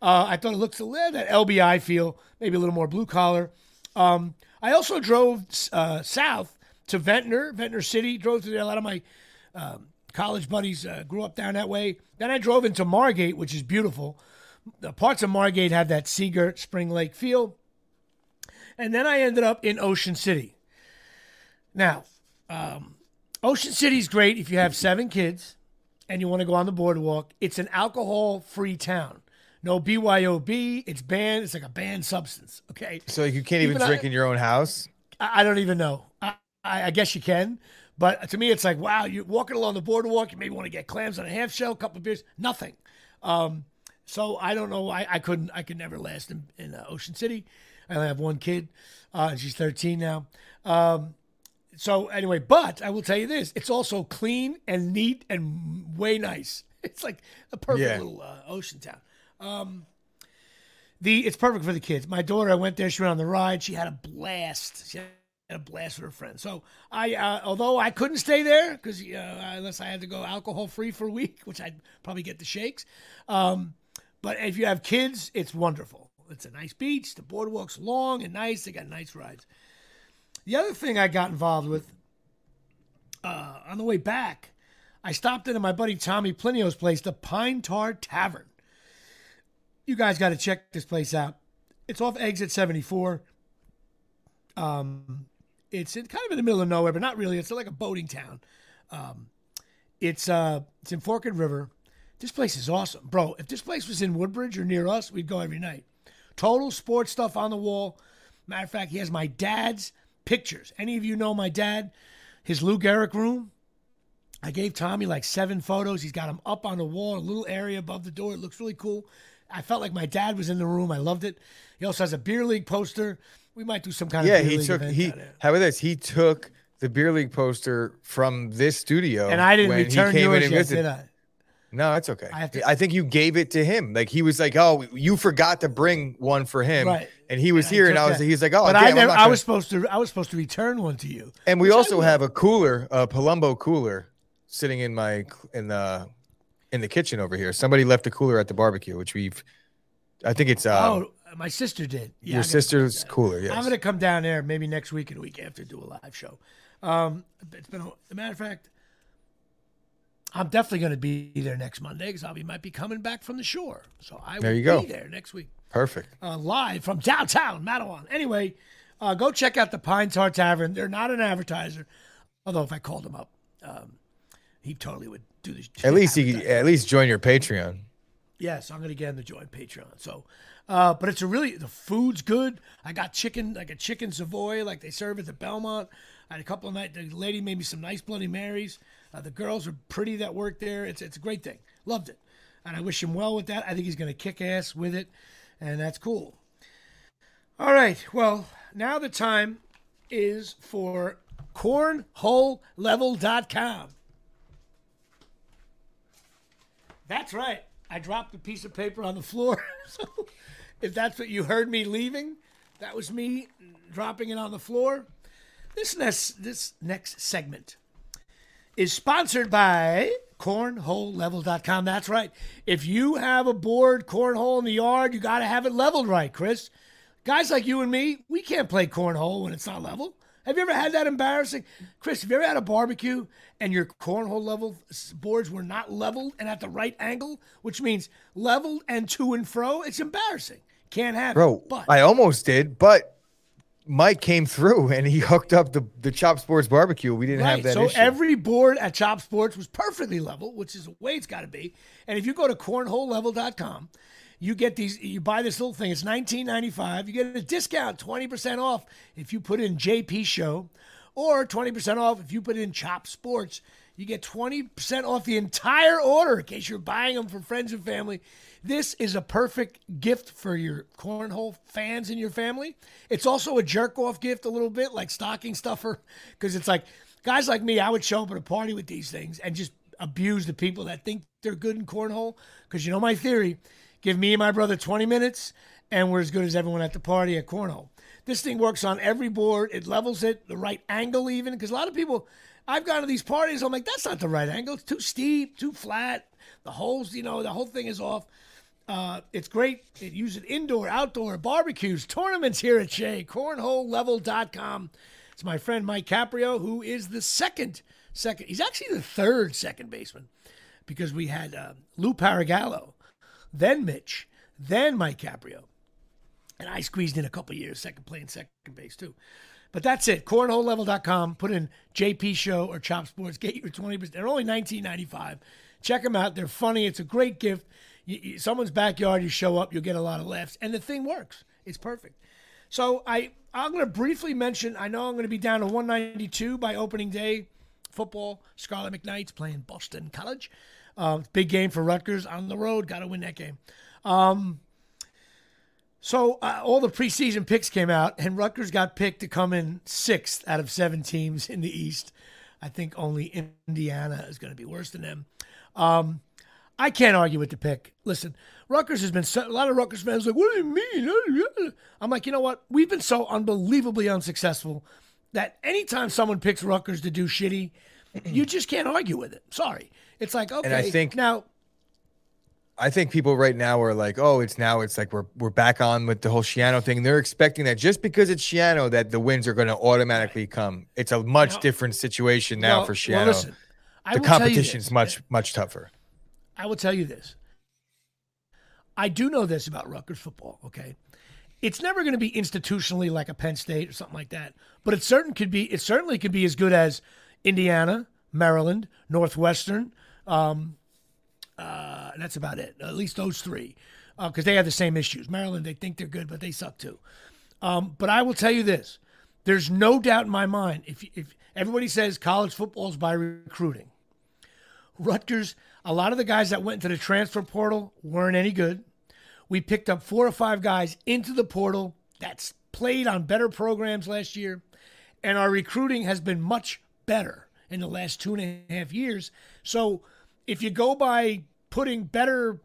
Uh, I thought it looked a little, that L B I feel, maybe a little more blue collar. Um, I also drove uh, south. To Ventnor, Ventnor City, drove through there. A lot of my um, college buddies uh, grew up down that way. Then I drove into Margate, which is beautiful. The parts of Margate have that Seagirt Spring Lake feel. And then I ended up in Ocean City. Now, um, Ocean City is great if you have seven kids and you want to go on the boardwalk. It's an alcohol-free town. No B Y O B. It's banned. It's like a banned substance, okay? So you can't even, even drink I, in your own house? I, I don't even know. I, I guess you can, but to me, it's like, wow, you're walking along the boardwalk. You maybe want to get clams on a half shell, a couple of beers, nothing. Um, so I don't know. I, I couldn't, I could never last in, in uh, Ocean City. I only have one kid, uh, and she's thirteen now. Um, so anyway, but I will tell you this, it's also clean and neat and way nice. It's like a perfect yeah. little uh, ocean town. Um, the, it's perfect for the kids. My daughter, I went there, she went on the ride. She had a blast. She had a blast with her friend. So I, uh, although I couldn't stay there because uh, unless I had to go alcohol free for a week, which I'd probably get the shakes. Um, but if you have kids, it's wonderful. It's a nice beach. The boardwalk's long and nice. They got nice rides. The other thing I got involved with uh, on the way back, I stopped into my buddy Tommy Plinio's place, the Pine Tar Tavern. You guys got to check this place out. It's off exit seventy-four. Um, It's in, kind of in the middle of nowhere, but not really. It's like a boating town. Um, it's uh, it's in Forked River. This place is awesome. Bro, if this place was in Woodbridge or near us, we'd go every night. Total sports stuff on the wall. Matter of fact, he has my dad's pictures. Any of you know my dad? His Lou Gehrig room. I gave Tommy like seven photos. He's got them up on the wall, a little area above the door. It looks really cool. I felt like my dad was in the room. I loved it. He also has a beer league poster. We might do some kind yeah, of beer league took, event. Yeah, he took. He how about this? He took the beer league poster from this studio, and I didn't return yours yet, did I? No, that's okay. I, to, I think you gave it to him. Like he was like, "Oh, you forgot to bring one for him," right. And he was and here, I and I was. That. He was like, "Oh, but damn, I, never, I was supposed to. I was supposed to return one to you." And we also have a cooler, a Palumbo cooler, sitting in my in the in the kitchen over here. Somebody left a cooler at the barbecue, which we've. I think it's. Um, oh. My sister did. Yeah, Your sister's cooler, yes. I'm going to come down there maybe next week and the week after do a live show. Um, it's been a, as a matter of fact, I'm definitely going to be there next Monday because I be, might be coming back from the shore. So I there will you go. be there next week. Perfect. Uh, live from downtown Mattawan. Anyway, uh, go check out the Pine Tar Tavern. They're not an advertiser, although if I called him up, um, he totally would do this. At least he, at least join your Patreon. Yeah, so I'm going to get him to join Patreon. So, uh, but it's a really, the food's good. I got chicken, like a chicken Savoy, like they serve at the Belmont. I had a couple of nights, the lady made me some nice Bloody Marys. Uh, the girls are pretty that work there. It's it's a great thing. Loved it. And I wish him well with that. I think he's going to kick ass with it. And that's cool. All right. Well, now the time is for cornhole level dot com. That's right. I dropped a piece of paper on the floor. So if that's what you heard me leaving, that was me dropping it on the floor. This next, this next segment is sponsored by cornhole level dot com. That's right. If you have a board cornhole in the yard, you got to have it leveled right, Chris. Guys like you and me, we can't play cornhole when it's not level. Have you ever had that embarrassing? Chris, have you ever had a barbecue and your cornhole level boards were not leveled and at the right angle, which means leveled and to and fro? It's embarrassing. Can't have Bro, it. Bro, I almost did, but Mike came through and he hooked up the, the Chop Sports barbecue. We didn't right. have that so issue. So every board at Chop Sports was perfectly level, which is the way it's got to be. And if you go to cornhole level dot com, you get these, you buy this little thing. It's nineteen ninety-five dollars. You get a discount, twenty percent off if you put in J P Show, or twenty percent off if you put in Chop Sports. You get twenty percent off the entire order in case you're buying them for friends and family. This is a perfect gift for your cornhole fans in your family. It's also a jerk-off gift a little bit, like stocking stuffer, because it's like, guys like me, I would show up at a party with these things and just abuse the people that think they're good in cornhole, because you know my theory. Give me and my brother twenty minutes, and we're as good as everyone at the party at cornhole. This thing works on every board. It levels it, the right angle even, because a lot of people, I've gone to these parties, I'm like, that's not the right angle. It's too steep, too flat. The holes, you know, the whole thing is off. Uh, it's great. It uses indoor, outdoor, barbecues, tournaments here at Shea, cornhole level dot com. It's my friend Mike Caprio, who is the second, second, he's actually the third second baseman, because we had uh, Lou Paragallo, then Mitch, then Mike Caprio. And I squeezed in a couple years, second play and second base too. But that's it, cornhole level dot com. Put in J P Show or Chop Sports. Get your twenty percent. They're only nineteen ninety-five dollars. Check them out. They're funny. It's a great gift. You, you, someone's backyard, you show up, you'll get a lot of laughs. And the thing works. It's perfect. So I, I'm going to briefly mention, I know I'm going to be down to one ninety-two by opening day. Football, Scarlett McKnight's playing Boston College. Uh, big game for Rutgers on the road. Got to win that game. Um, so uh, all the preseason picks came out, and Rutgers got picked to come in sixth out of seven teams in the East. I think only Indiana is going to be worse than them. Um, I can't argue with the pick. Listen, Rutgers has been so, a lot of Rutgers fans are like, what do you mean? I'm like, you know what? We've been so unbelievably unsuccessful that anytime someone picks Rutgers to do shitty, you just can't argue with it. Sorry. It's like, okay, and I think, now. I think people right now are like, oh, it's now it's like we're we're back on with the whole Schiano thing. They're expecting that just because it's Schiano that the wins are going to automatically come. It's a much now, different situation now well, for Schiano. Well, listen, the competition is much, much tougher. I will tell you this. I do know this about Rutgers football, okay? It's never going to be institutionally like a Penn State or something like that, but it, certain could be, it certainly could be as good as Indiana, Maryland, Northwestern. Um, uh, that's about it. At least those three, because uh, they have the same issues. Maryland, they think they're good, but they suck too. Um, but I will tell you this: there's no doubt in my mind. If if everybody says college football is by recruiting, Rutgers, a lot of the guys that went into the transfer portal weren't any good. We picked up four or five guys into the portal that's played on better programs last year, and our recruiting has been much better in the last two and a half years. So if you go by putting better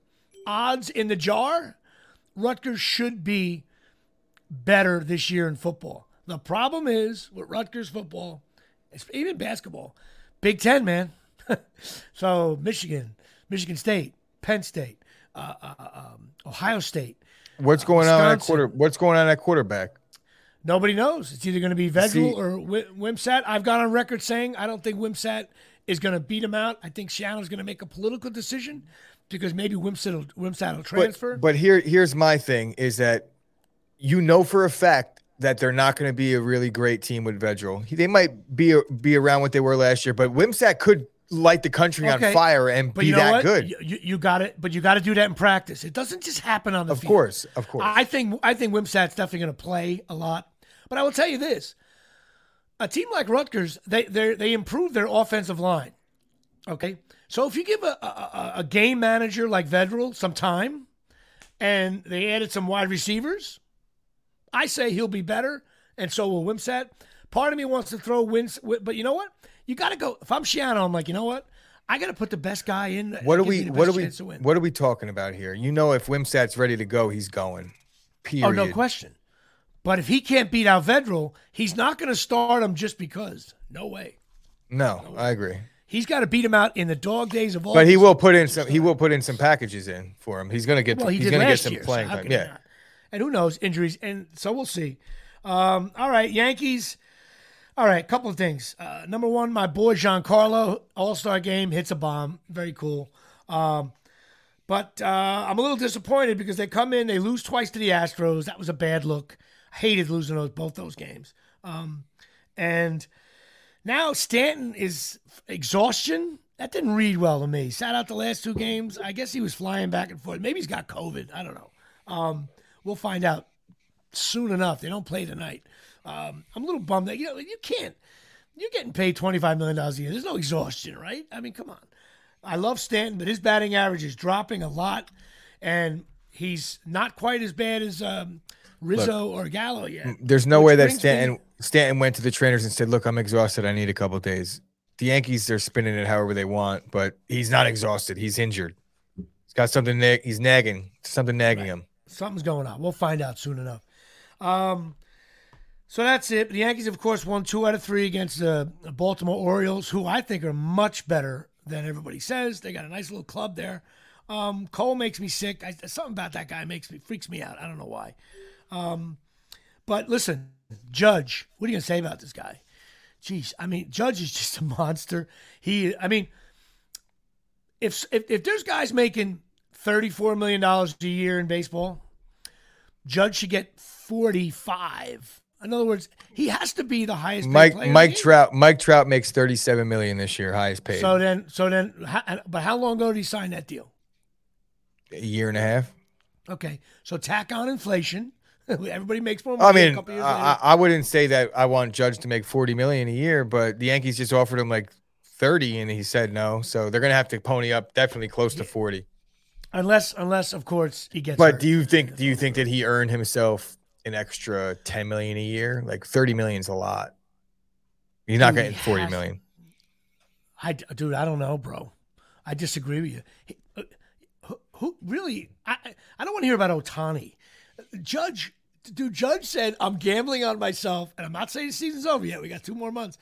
odds in the jar, Rutgers should be better this year in football. The problem is with Rutgers football, it's even basketball, Big Ten, man. So Michigan, Michigan State, Penn State, uh, uh, um, Ohio State. What's going uh, on at quarter? What's going on at quarterback? Nobody knows. It's either going to be Vedral or Wimsat. I've gone on record saying I don't think Wimsat is going to beat him out. I think Shiano's going to make a political decision because maybe Wimsat will, Wimsat will transfer. But, but here, here's my thing is that you know for a fact that they're not going to be a really great team with Vedral. They might be be around what they were last year, but Wimsat could light the country okay. on fire and but be you know that what? good. You, you got it, but you got to do that in practice. It doesn't just happen on the of field. Of course, of course. I think I think Wimsat's definitely going to play a lot. But I will tell you this: a team like Rutgers, they they they improve their offensive line. Okay, so if you give a a, a game manager like Vedral some time, and they added some wide receivers, I say he'll be better, and so will Wimsat. Part of me wants to throw wins, but you know what? You got to go. If I'm Shiano, I'm like, you know what? I got to put the best guy in. What are we? What are we? What are we talking about here? You know, if Wimsat's ready to go, he's going. Period. Oh, no question. But if he can't beat out Vedral, he's not going to start him just because. No way. No, no way. I agree. He's got to beat him out in the dog days of all. But he will put in some. He will put in some packages in for him. He's going to get. Well, he he's going to get some year, playing so time. Yeah. And who knows injuries? And so we'll see. Um, all right, Yankees. All right, a couple of things. Uh, number one, my boy Giancarlo, All-Star game, hits a bomb. Very cool. Um, but uh, I'm a little disappointed because they come in, they lose twice to the Astros. That was a bad look. I hated losing those, both those games. Um, and now Stanton is exhaustion. That didn't read well to me. Sat out the last two games. I guess he was flying back and forth. Maybe he's got COVID. I don't know. Um, we'll find out soon enough. They don't play tonight. Um, I'm a little bummed that, you know, you can't, you're getting paid twenty-five million dollars a year. There's no exhaustion, right? I mean, come on. I love Stanton, but his batting average is dropping a lot, and he's not quite as bad as um, Rizzo look, or Gallo yet. There's no way that Stanton me- Stanton went to the trainers and said, look, I'm exhausted. I need a couple of days. The Yankees are spinning it however they want, but he's not exhausted. He's injured. He's got something. Na- he's nagging. Something nagging right. him. Something's going on. We'll find out soon enough. Um, So that's it. The Yankees, of course, won two out of three against the Baltimore Orioles, who I think are much better than everybody says. They got a nice little club there. Um, Cole makes me sick. I, something about that guy makes me freaks me out. I don't know why. Um, but listen, Judge, what are you going to say about this guy? Jeez, I mean, Judge is just a monster. He, I mean, if if, if there's guys making thirty-four million dollars a year in baseball, Judge should get forty-five. In other words, he has to be the highest paid Mike player Mike Trout Mike Trout makes thirty-seven million dollars this year, highest paid. So then so then how, but how long ago did he sign that deal? A year and a half. Okay. So tack on inflation. Everybody makes more money. I mean, a couple years later. I, I wouldn't say that I want Judge to make forty million dollars a year, but the Yankees just offered him like thirty and he said no. So they're going to have to pony up definitely close to forty. Unless unless of course he gets But hurt. do you think do you think that he earned himself an extra ten million a year? Like thirty million is a lot. You're not getting forty million. I dude, I don't know, bro. I disagree with you. He, who, who really? I I don't want to hear about Otani. Judge, dude. Judge said, "I'm gambling on myself," and I'm not saying the season's over yet. We got two more months,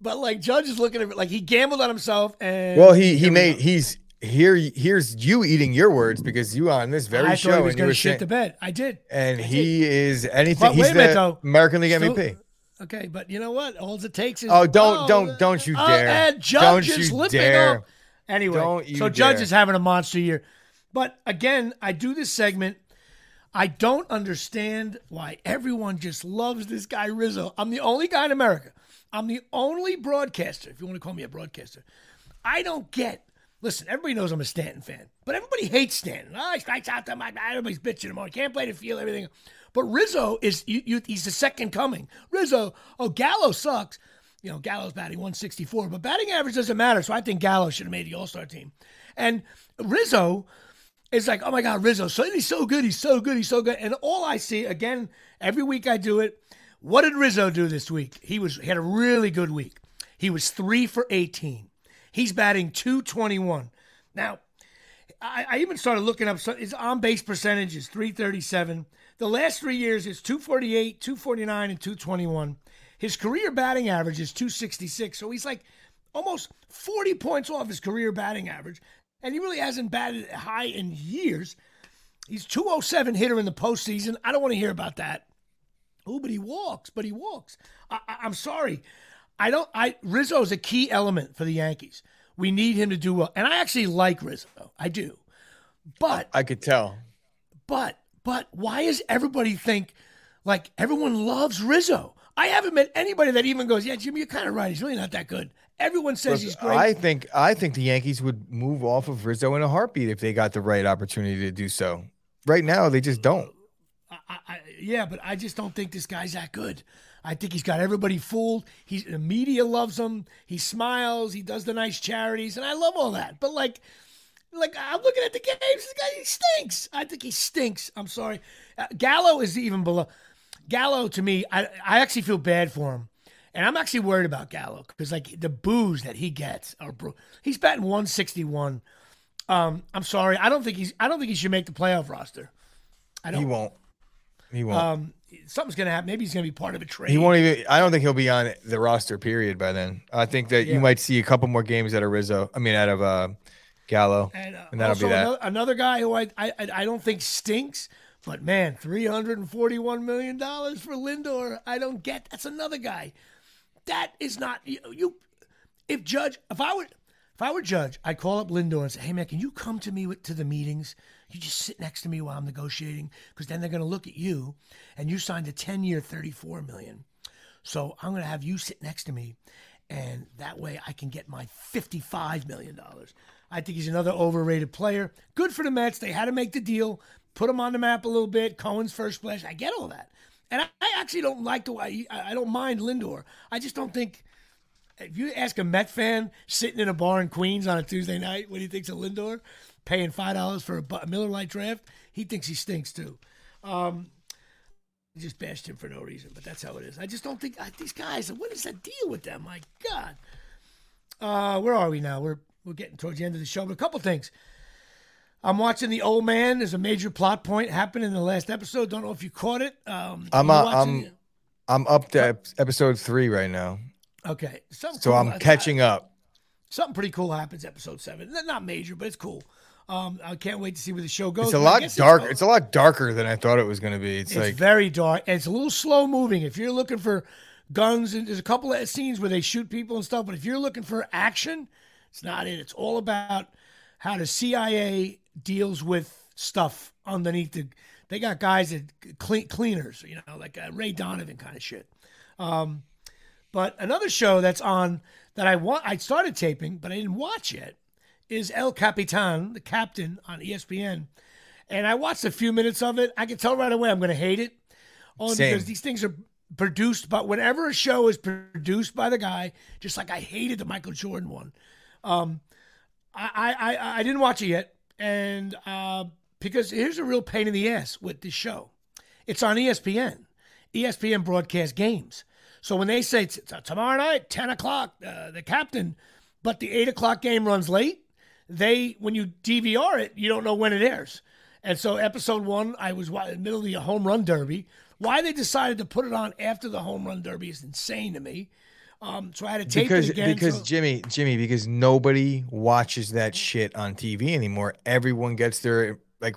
but like Judge is looking at it like he gambled on himself. And well, he he made he's here. Here's you eating your words because you on this very I show he was and you were shit saying, to bed. I did, and I he did. is anything. But he's wait a minute, the though. American League so, M V P. Okay, but you know what? All it takes is oh, don't, oh, don't, don't you dare! Oh, Judge don't is you dare! Up. Anyway, don't you so Judge dare. is having a monster year. But again, I do this segment. I don't understand why everyone just loves this guy Rizzo. I'm the only guy in America. I'm the only broadcaster. If you want to call me a broadcaster, I don't get. Listen, everybody knows I'm a Stanton fan, but everybody hates Stanton. Oh, he strikes out them. Everybody's bitching him. I can't play the field, everything. But Rizzo is, you, you, he's the second coming. Rizzo, oh, Gallo sucks. You know, Gallo's batting one sixty-four, but batting average doesn't matter, so I think Gallo should have made the All-Star team. And Rizzo is like, oh, my God, Rizzo, so he's so good, he's so good, he's so good. And all I see, again, every week I do it, what did Rizzo do this week? He was he had a really good week. He was three for eighteen. He's batting two twenty-one. Now, I, I even started looking up. So his on-base percentage is three thirty-seven. The last three years is two forty-eight, two forty-nine, and two twenty-one. His career batting average is two sixty-six. So he's like almost forty points off his career batting average. And he really hasn't batted high in years. He's two oh seven hitter in the postseason. I don't want to hear about that. Oh, but he walks, but he walks. I, I, I'm sorry. I don't. I Rizzo's a key element for the Yankees. We need him to do well, and I actually like Rizzo. I do, but I could tell. But but why does everybody think like everyone loves Rizzo? I haven't met anybody that even goes, yeah, Jimmy, you're kind of right. He's really not that good. Everyone says Look, he's great. I think I think the Yankees would move off of Rizzo in a heartbeat if they got the right opportunity to do so. Right now, they just don't. I, I, yeah, but I just don't think this guy's that good. I think he's got everybody fooled. He's, the media loves him. He smiles. He does the nice charities, and I love all that. But, like, like I'm looking at the games. This guy, he stinks. I think he stinks. I'm sorry. Uh, Gallo is even below. Gallo, to me, I, I actually feel bad for him. And I'm actually worried about Gallo because, like, the boos that he gets are bro- he's batting one sixty-one. Um, I'm sorry, I don't think he's. I don't think he should make the playoff roster. I don't. He won't. He won't. Um, something's gonna happen. Maybe he's gonna be part of a trade. He won't even. I don't think he'll be on the roster. Period. By then, I think that yeah. you might see a couple more games out of Rizzo. I mean, out of uh, Gallo, and, uh, and that'll also be that. Another, another guy who I, I I don't think stinks, but man, three hundred forty-one million dollars for Lindor. I don't get. That's another guy. That is not you, you. If Judge, if I would. If I were Judge, I'd call up Lindor and say, hey, man, can you come to me with, to the meetings? You just sit next to me while I'm negotiating because then they're going to look at you, and you signed a ten-year, thirty-four million dollars. So I'm going to have you sit next to me, and that way I can get my fifty-five million dollars. I think he's another overrated player. Good for the Mets. They had to make the deal, put him on the map a little bit, Cohen's first splash. I get all that. And I, I actually don't like the way – I don't mind Lindor. I just don't think – if you ask a Met fan sitting in a bar in Queens on a Tuesday night what he thinks of Lindor, paying five dollars for a Miller Lite draft, he thinks he stinks too. Um, I just bashed him for no reason, but that's how it is. I just don't think I, these guys, what is that deal with them? My God. Uh, where are we now? We're we're getting towards the end of the show, but a couple things. I'm watching The Old Man. There's a major plot point happened in the last episode. Don't know if you caught it. Um, I'm, uh, I'm, I'm up to ep- episode three right now. Okay. Something so cool. I'm catching up. Something pretty cool happens episode seven. Not major, but it's cool. Um, I can't wait to see where the show goes. It's a lot darker. It's, it's a lot darker than I thought it was going to be. It's, it's like very dark. And it's a little slow moving. If you're looking for guns, and there's a couple of scenes where they shoot people and stuff, but if you're looking for action, it's not it. It's all about how the C I A deals with stuff underneath the. They got guys that clean cleaners, you know, like uh, Ray Donovan kind of shit. Um, But another show that's on that I want, I started taping, but I didn't watch yet, is El Capitan, The Captain, on E S P N. And I watched a few minutes of it. I can tell right away I'm going to hate it. Only Same. Because these things are produced, but whenever a show is produced by the guy, just like I hated the Michael Jordan one. Um, I, I, I didn't watch it yet. And uh, because here's a real pain in the ass with this show. It's on E S P N. E S P N broadcasts games. So when they say t- t- tomorrow night, ten o'clock, uh, the captain, but the eight o'clock game runs late, they when you D V R it, you don't know when it airs. And so episode one, I was w- in the middle of the home run derby. Why they decided to put it on after the home run derby is insane to me. Um, so I had to tape because, it again. Because, so- Jimmy, Jimmy, because nobody watches that shit on T V anymore. Everyone gets their, like...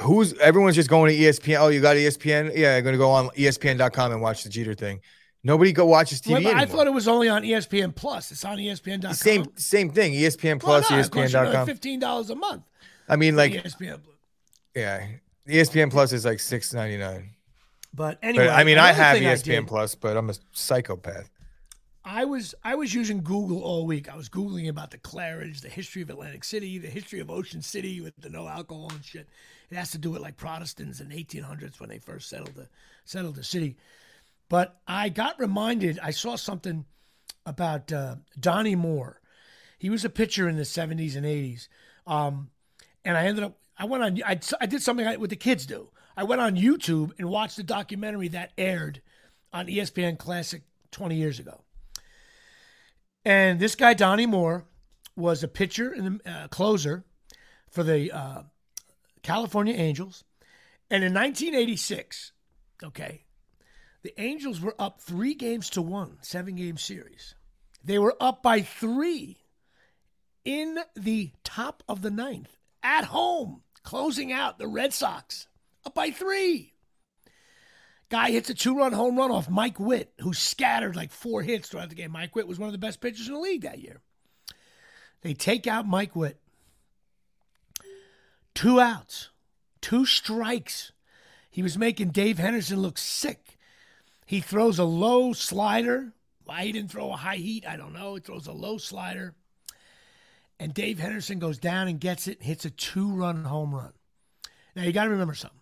Who's everyone's just going to E S P N? Oh, you got E S P N? Yeah, I'm going to go on E S P N dot com and watch the Jeter thing. Nobody go watches T V anymore. I thought it was only on E S P N Plus. It's on E S P N dot com. Same same thing. E S P N Plus, well, no, E S P N dot com. fifteen dollars a month. I mean, like E S P N. Yeah, E S P N Plus is like six ninety-nine. But anyway, but, I mean, I have E S P N I Plus, but I'm a psychopath. I was I was using Google all week. I was Googling about the Claridge, the history of Atlantic City, the history of Ocean City with the no alcohol and shit. It has to do with like Protestants in the eighteen hundreds when they first settled the settled the city. But I got reminded, I saw something about uh, Donnie Moore. He was a pitcher in the seventies and eighties. Um, and I ended up, I went on, I, I did something like what the kids do. I went on YouTube and watched the documentary that aired on E S P N Classic twenty years ago. And this guy, Donnie Moore, was a pitcher and a uh, closer for the uh, California Angels. And in nineteen eighty-six, okay, the Angels were up three games to one, seven-game series. They were up by three in the top of the ninth at home, closing out the Red Sox, up by three. Guy hits a two-run home run off Mike Witt, who scattered like four hits throughout the game. Mike Witt was one of the best pitchers in the league that year. They take out Mike Witt. Two outs. Two strikes. He was making Dave Henderson look sick. He throws a low slider Why he didn't throw a high heat, I don't know. He throws a low slider. And Dave Henderson goes down and gets it, hits a two-run home run. Now, you got to remember something.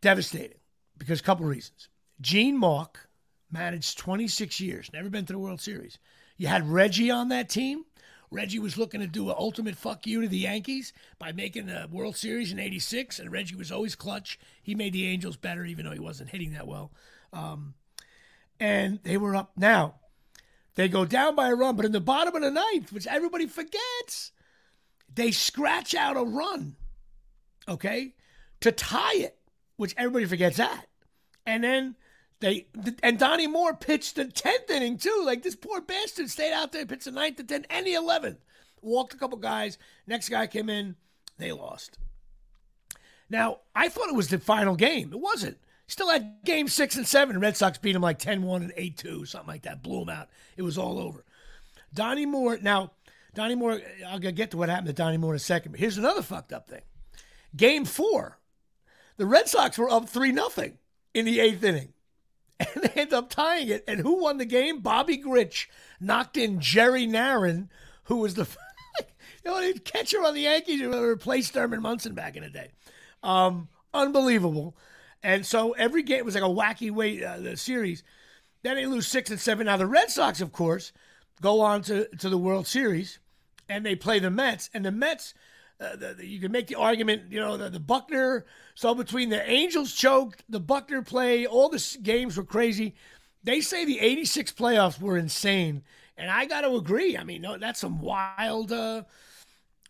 Devastating, because a couple reasons. Gene Mauck managed twenty-six years, never been to the World Series. You had Reggie on that team. Reggie was looking to do an ultimate fuck you to the Yankees by making the World Series in eighty-six, and Reggie was always clutch. He made the Angels better, even though he wasn't hitting that well. Um, and they were up. Now, they go down by a run, but in the bottom of the ninth, which everybody forgets, they scratch out a run, okay, to tie it, which everybody forgets that. And then they, and Donnie Moore pitched the tenth inning too. Like, this poor bastard stayed out there, pitched the ninth, the tenth, and the eleventh. Walked a couple guys. Next guy came in. They lost. Now, I thought it was the final game. It wasn't. Still had game six and seven. The Red Sox beat him like ten one and eight two, something like that. Blew him out. It was all over. Donnie Moore, now, Donnie Moore, I'll get to what happened to Donnie Moore in a second, but here's another fucked up thing. Game four, the Red Sox were up three nothing in the eighth inning. And they end up tying it. And who won the game? Bobby Gritch knocked in Jerry Narin, who was the you know, catcher on the Yankees who replaced Thurman Munson back in the day. Um, unbelievable. And so every game was like a wacky way, uh, the series. Then they lose six and seven. Now the Red Sox, of course, go on to, to the World Series, and they play the Mets. And the Mets, uh, the, the, you can make the argument, you know, the, the Buckner. So between the Angels choked, the Buckner play, all the games were crazy. They say the eighty-six playoffs were insane, and I got to agree. I mean, no, that's some wild. Uh,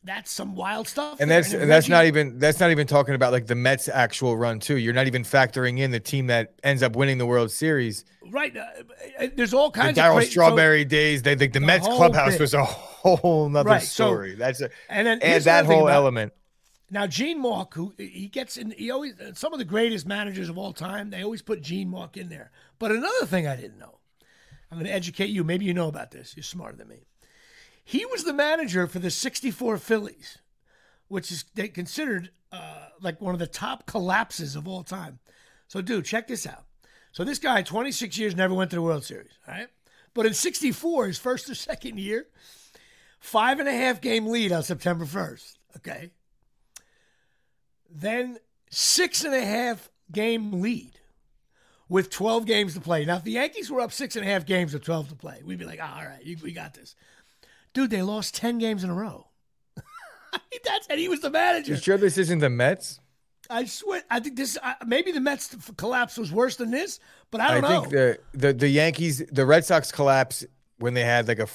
That's some wild stuff. And that's and that's not even that's not even talking about like the Mets' actual run too. You're not even factoring in the team that ends up winning the World Series. Right. Uh, there's all kinds the Darryl of Darryl Strawberry so, days. They think the, the Mets clubhouse bit. was a whole nother right. story. So, that's a, and then and that whole element. It. Now Gene Mauck, who he gets in, he always some of the greatest managers of all time. They always put Gene Mauck in there. But another thing I didn't know. I'm going to educate you. Maybe you know about this. You're smarter than me. He was the manager for the sixty-four Phillies, which is they considered uh, like one of the top collapses of all time. So, dude, check this out. So this guy, twenty-six years, never went to the World Series, all right? But in sixty-four, his first or second year, five and a half game lead on September first, okay? Then six and a half game lead with twelve games to play. Now, if the Yankees were up six and a half games with twelve to play, we'd be like, oh, all right, you, we got this. Dude, they lost ten games in a row. That's, and he was the manager. You sure this isn't the Mets? I swear. I think this. Uh, maybe the Mets collapse was worse than this, but I don't I know. I think the, the the Yankees, the Red Sox collapse when they had like a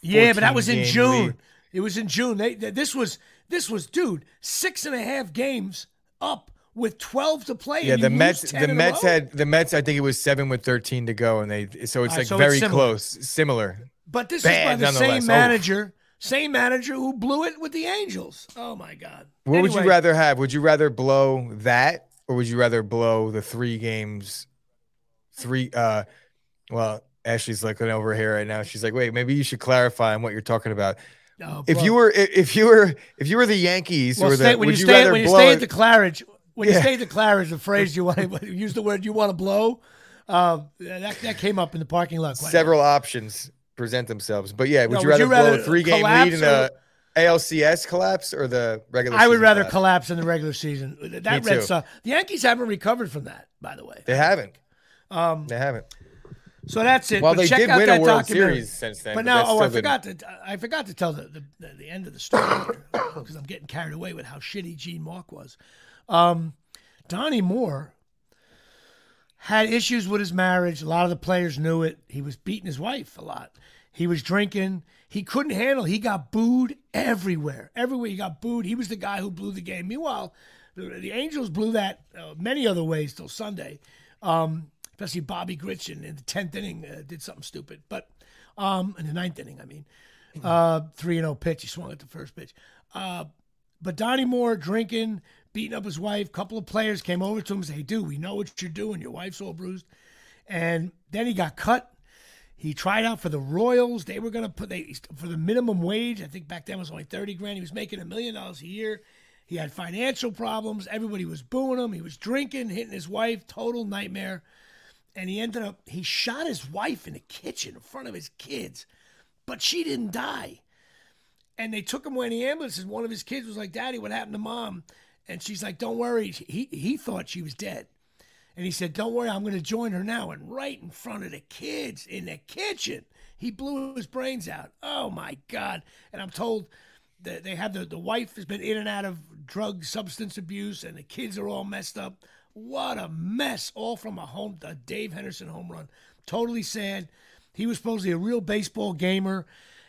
yeah, but that was in June. Lead. It was in June. They, they this was this was dude six and a half games up with twelve to play. Yeah, and the Mets. The Mets had the Mets. I think it was seven with thirteen to go, and they so it's like so very it's similar. close, similar. But this Bad, is by the same manager, oh. same manager who blew it with the Angels. Oh, my God. What anyway, would you rather have? Would you rather blow that or would you rather blow the three games, three? Uh, well, Ashley's looking over here right now. She's like, wait, maybe you should clarify on what you're talking about. No, if you were if you were if you were the Yankees well, or the, stay, when would you, you stay, when you stay at the Claridge, when yeah. you stay at the Claridge, the phrase you want to use the word you want to blow. Uh, that, that came up in the parking lot. Several right. options. present themselves. But yeah, would, no, you, would rather you rather blow a three-game lead in the A L C S collapse or the regular season? I would season rather collapse? collapse in the regular season. That Red Sox, the Yankees haven't recovered from that, by the way. They haven't. Um, they haven't. So that's it. Well, but they check did out win that a World Series since then. But, but now, oh, I forgot, to, I forgot to tell the, the, the, the end of the story because I'm getting carried away with how shitty Gene Mauck was. Um, Donnie Moore had issues with his marriage. A lot of the players knew it. He was beating his wife a lot. He was drinking. He couldn't handle it. He got booed everywhere. Everywhere he got booed. He was the guy who blew the game. Meanwhile, the, the Angels blew that uh, many other ways till Sunday. Um, especially Bobby Gritch in, in the tenth inning uh, did something stupid. But um, in the ninth inning, I mean. Uh, three and oh pitch. He swung at the first pitch. Uh, but Donnie Moore drinking, beating up his wife. A couple of players came over to him and said, hey, dude, we know what you're doing. Your wife's all bruised. And then he got cut. He tried out for the Royals. They were going to put they for the minimum wage. I think back then it was only thirty grand. He was making a million dollars a year. He had financial problems. Everybody was booing him. He was drinking, hitting his wife. Total nightmare. And he ended up, he shot his wife in the kitchen in front of his kids, but she didn't die. And they took him away in the ambulance, and one of his kids was like, Daddy, what happened to Mom? And she's like, don't worry. He, he thought she was dead. And he said, don't worry, I'm going to join her now. And right in front of the kids in the kitchen, he blew his brains out. Oh, my God. And I'm told that they have the, the wife has been in and out of drug substance abuse, and the kids are all messed up. What a mess, all from a home, a Dave Henderson home run. Totally sad. He was supposedly a real baseball gamer,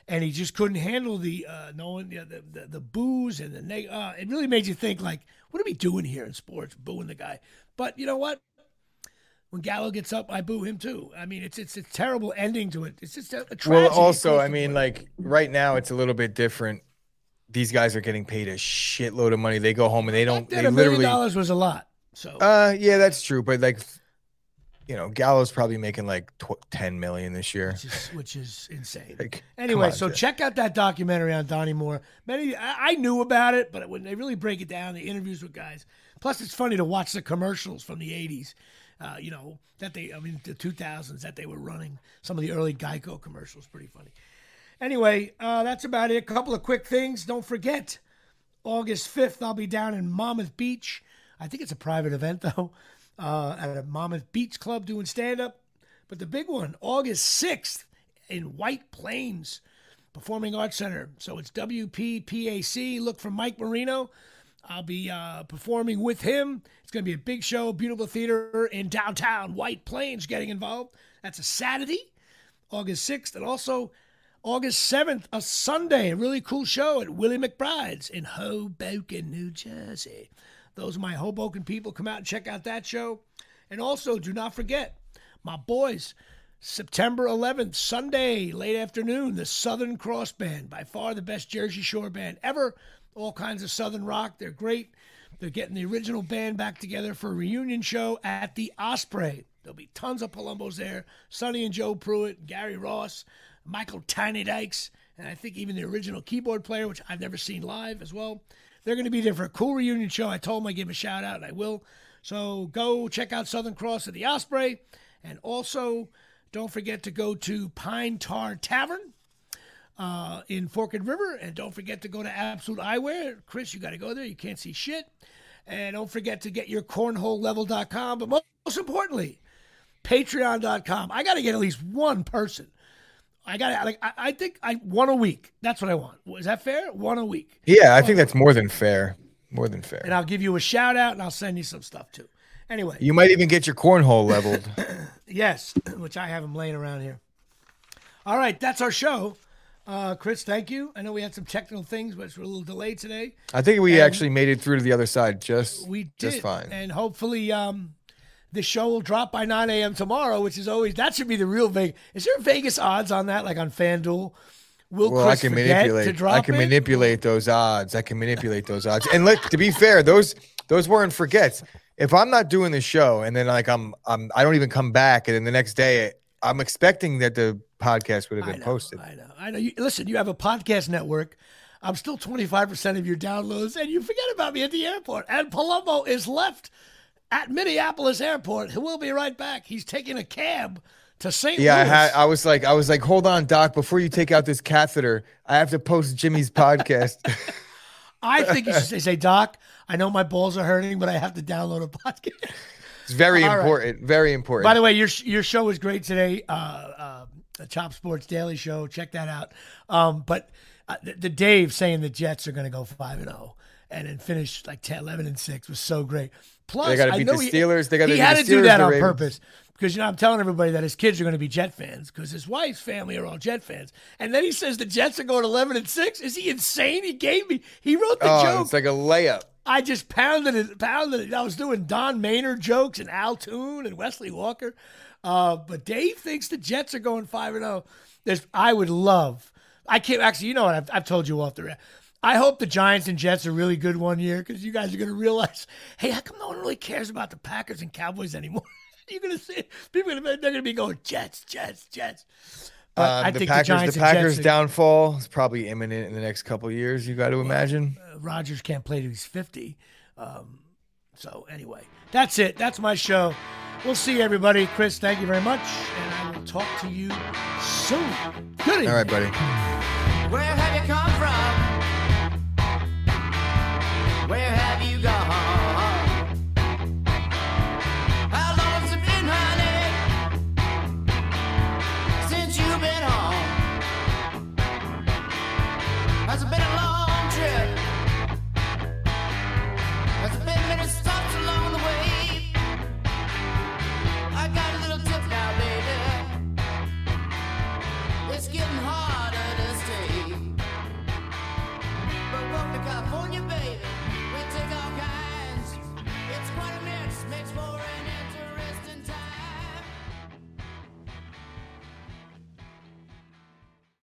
and he just couldn't handle the uh, knowing the, the, the, the booze and the neg- uh, it really made you think, like, what are we doing here in sports, booing the guy? But you know what? When Gallo gets up, I boo him too. I mean, it's it's a terrible ending to it. It's just a, a tragedy. Well, also, I mean, like, right now it's a little bit different. These guys are getting paid a shitload of money. They go home and they don't. They literally. A million dollars was a lot. So. Uh, yeah, that's true. But like, you know, Gallo's probably making like tw- ten million this year, which is, which is insane. Like, anyway, on, so yeah. Check out that documentary on Donnie Moore. Many I, I knew about it, but when they really break it down, the interviews with guys. Plus, it's funny to watch the commercials from the eighties. Uh, you know, that they, I mean, the two thousands that they were running, some of the early Geico commercials, pretty funny. Anyway, uh, that's about it. A couple of quick things. Don't forget, August fifth, I'll be down in Monmouth Beach. I think it's a private event, though, uh, at a Monmouth Beach Club doing stand-up. But the big one, August sixth in White Plains Performing Arts Center. So it's W P P A C. Look for Mike Marino. I'll be uh, performing with him. It's going to be a big show, beautiful theater in downtown White Plains getting involved. That's a Saturday, August sixth. And also August seventh, a Sunday, a really cool show at Willie McBride's in Hoboken, New Jersey. Those are my Hoboken people. Come out and check out that show. And also, do not forget, my boys, September eleventh, Sunday, late afternoon, the Southern Cross Band, by far the best Jersey Shore band ever. All kinds of Southern rock. They're great. They're getting the original band back together for a reunion show at the Osprey. There'll be tons of Palumbos there. Sonny and Joe Pruitt, Gary Ross, Michael Tiny Dykes, and I think even the original keyboard player, which I've never seen live as well. They're going to be there for a cool reunion show. I told them I'd give them a shout out, and I will. So go check out Southern Cross at the Osprey. And also, don't forget to go to Pine Tar Tavern uh, in Forked River. And don't forget to go to Absolute Eyewear. Chris, you got to go there. You can't see shit. And don't forget to get your cornhole level dot com. But most importantly, patreon dot com. I got to get at least one person. I got like I, I think I one a week. That's what I want. Is that fair? One a week. Yeah, I think that's more than fair. More than fair. And I'll give you a shout out, and I'll send you some stuff too. Anyway, you might even get your cornhole leveled. Yes, which I have them laying around here. All right, that's our show. Uh, Chris, thank you. I know we had some technical things, which were a little delayed today. I think we and actually made it through to the other side just we did, just fine. And hopefully, um. the show will drop by nine a.m. tomorrow, which is always, that should be the real Vegas. Is there Vegas odds on that, like on FanDuel? Will well, Chris I can manipulate. To drop I can it? manipulate those odds. I can manipulate those odds. And let to be fair, those those weren't forgets. If I'm not doing the show and then like I'm I'm I don't even come back, and then the next day I'm expecting that the podcast would have been I know, posted. I know. I know. You, listen, you have a podcast network. I'm still twenty-five percent of your downloads, and you forget about me at the airport. And Palumbo is left at Minneapolis Airport. He will be right back. He's taking a cab to Saint Yeah, Louis. I, had, I was like, I was like, hold on, Doc. Before you take out this catheter, I have to post Jimmy's podcast. I think you should say, Doc, I know my balls are hurting, but I have to download a podcast. It's very All important. Right. Very important. By the way, your your show is great today. Uh, uh, the Chop Sports Daily Show. Check that out. Um, but uh, the, the Dave saying the Jets are going to go five and zero and then finish like ten, eleven and six was so great. Plus, they got to beat the Steelers. He, they got to. He had to do that on purpose because, you know, I'm telling everybody that his kids are going to be Jet fans because his wife's family are all Jet fans. And then he says the Jets are going eleven and six. Is he insane? He gave me. He wrote the oh, joke. It's like a layup. I just pounded it, pounded it. I was doing Don Maynard jokes and Al Toon and Wesley Walker, uh, but Dave thinks the Jets are going five and zero. There's. I would love. I can't actually. You know what? I've, I've told you off the record. I hope the Giants and Jets are really good one year because you guys are going to realize, hey, how come no one really cares about the Packers and Cowboys anymore? You're going to see people are going to be going Jets, Jets, Jets. But uh, I the think Packers, the Giants, the Packers' and Jets are, downfall is probably imminent in the next couple of years. You got to well, imagine uh, Rodgers can't play till he's fifty. Um, so anyway, that's it. That's my show. We'll see you, everybody. Chris, thank you very much. And I will talk to you soon. Good evening. All right, buddy. Where have you come from? Where have you gone? How long has it been, honey, since you've been home? Has it been a long trip? Has it been many stops along the way? I got a little tip now, baby. It's getting harder.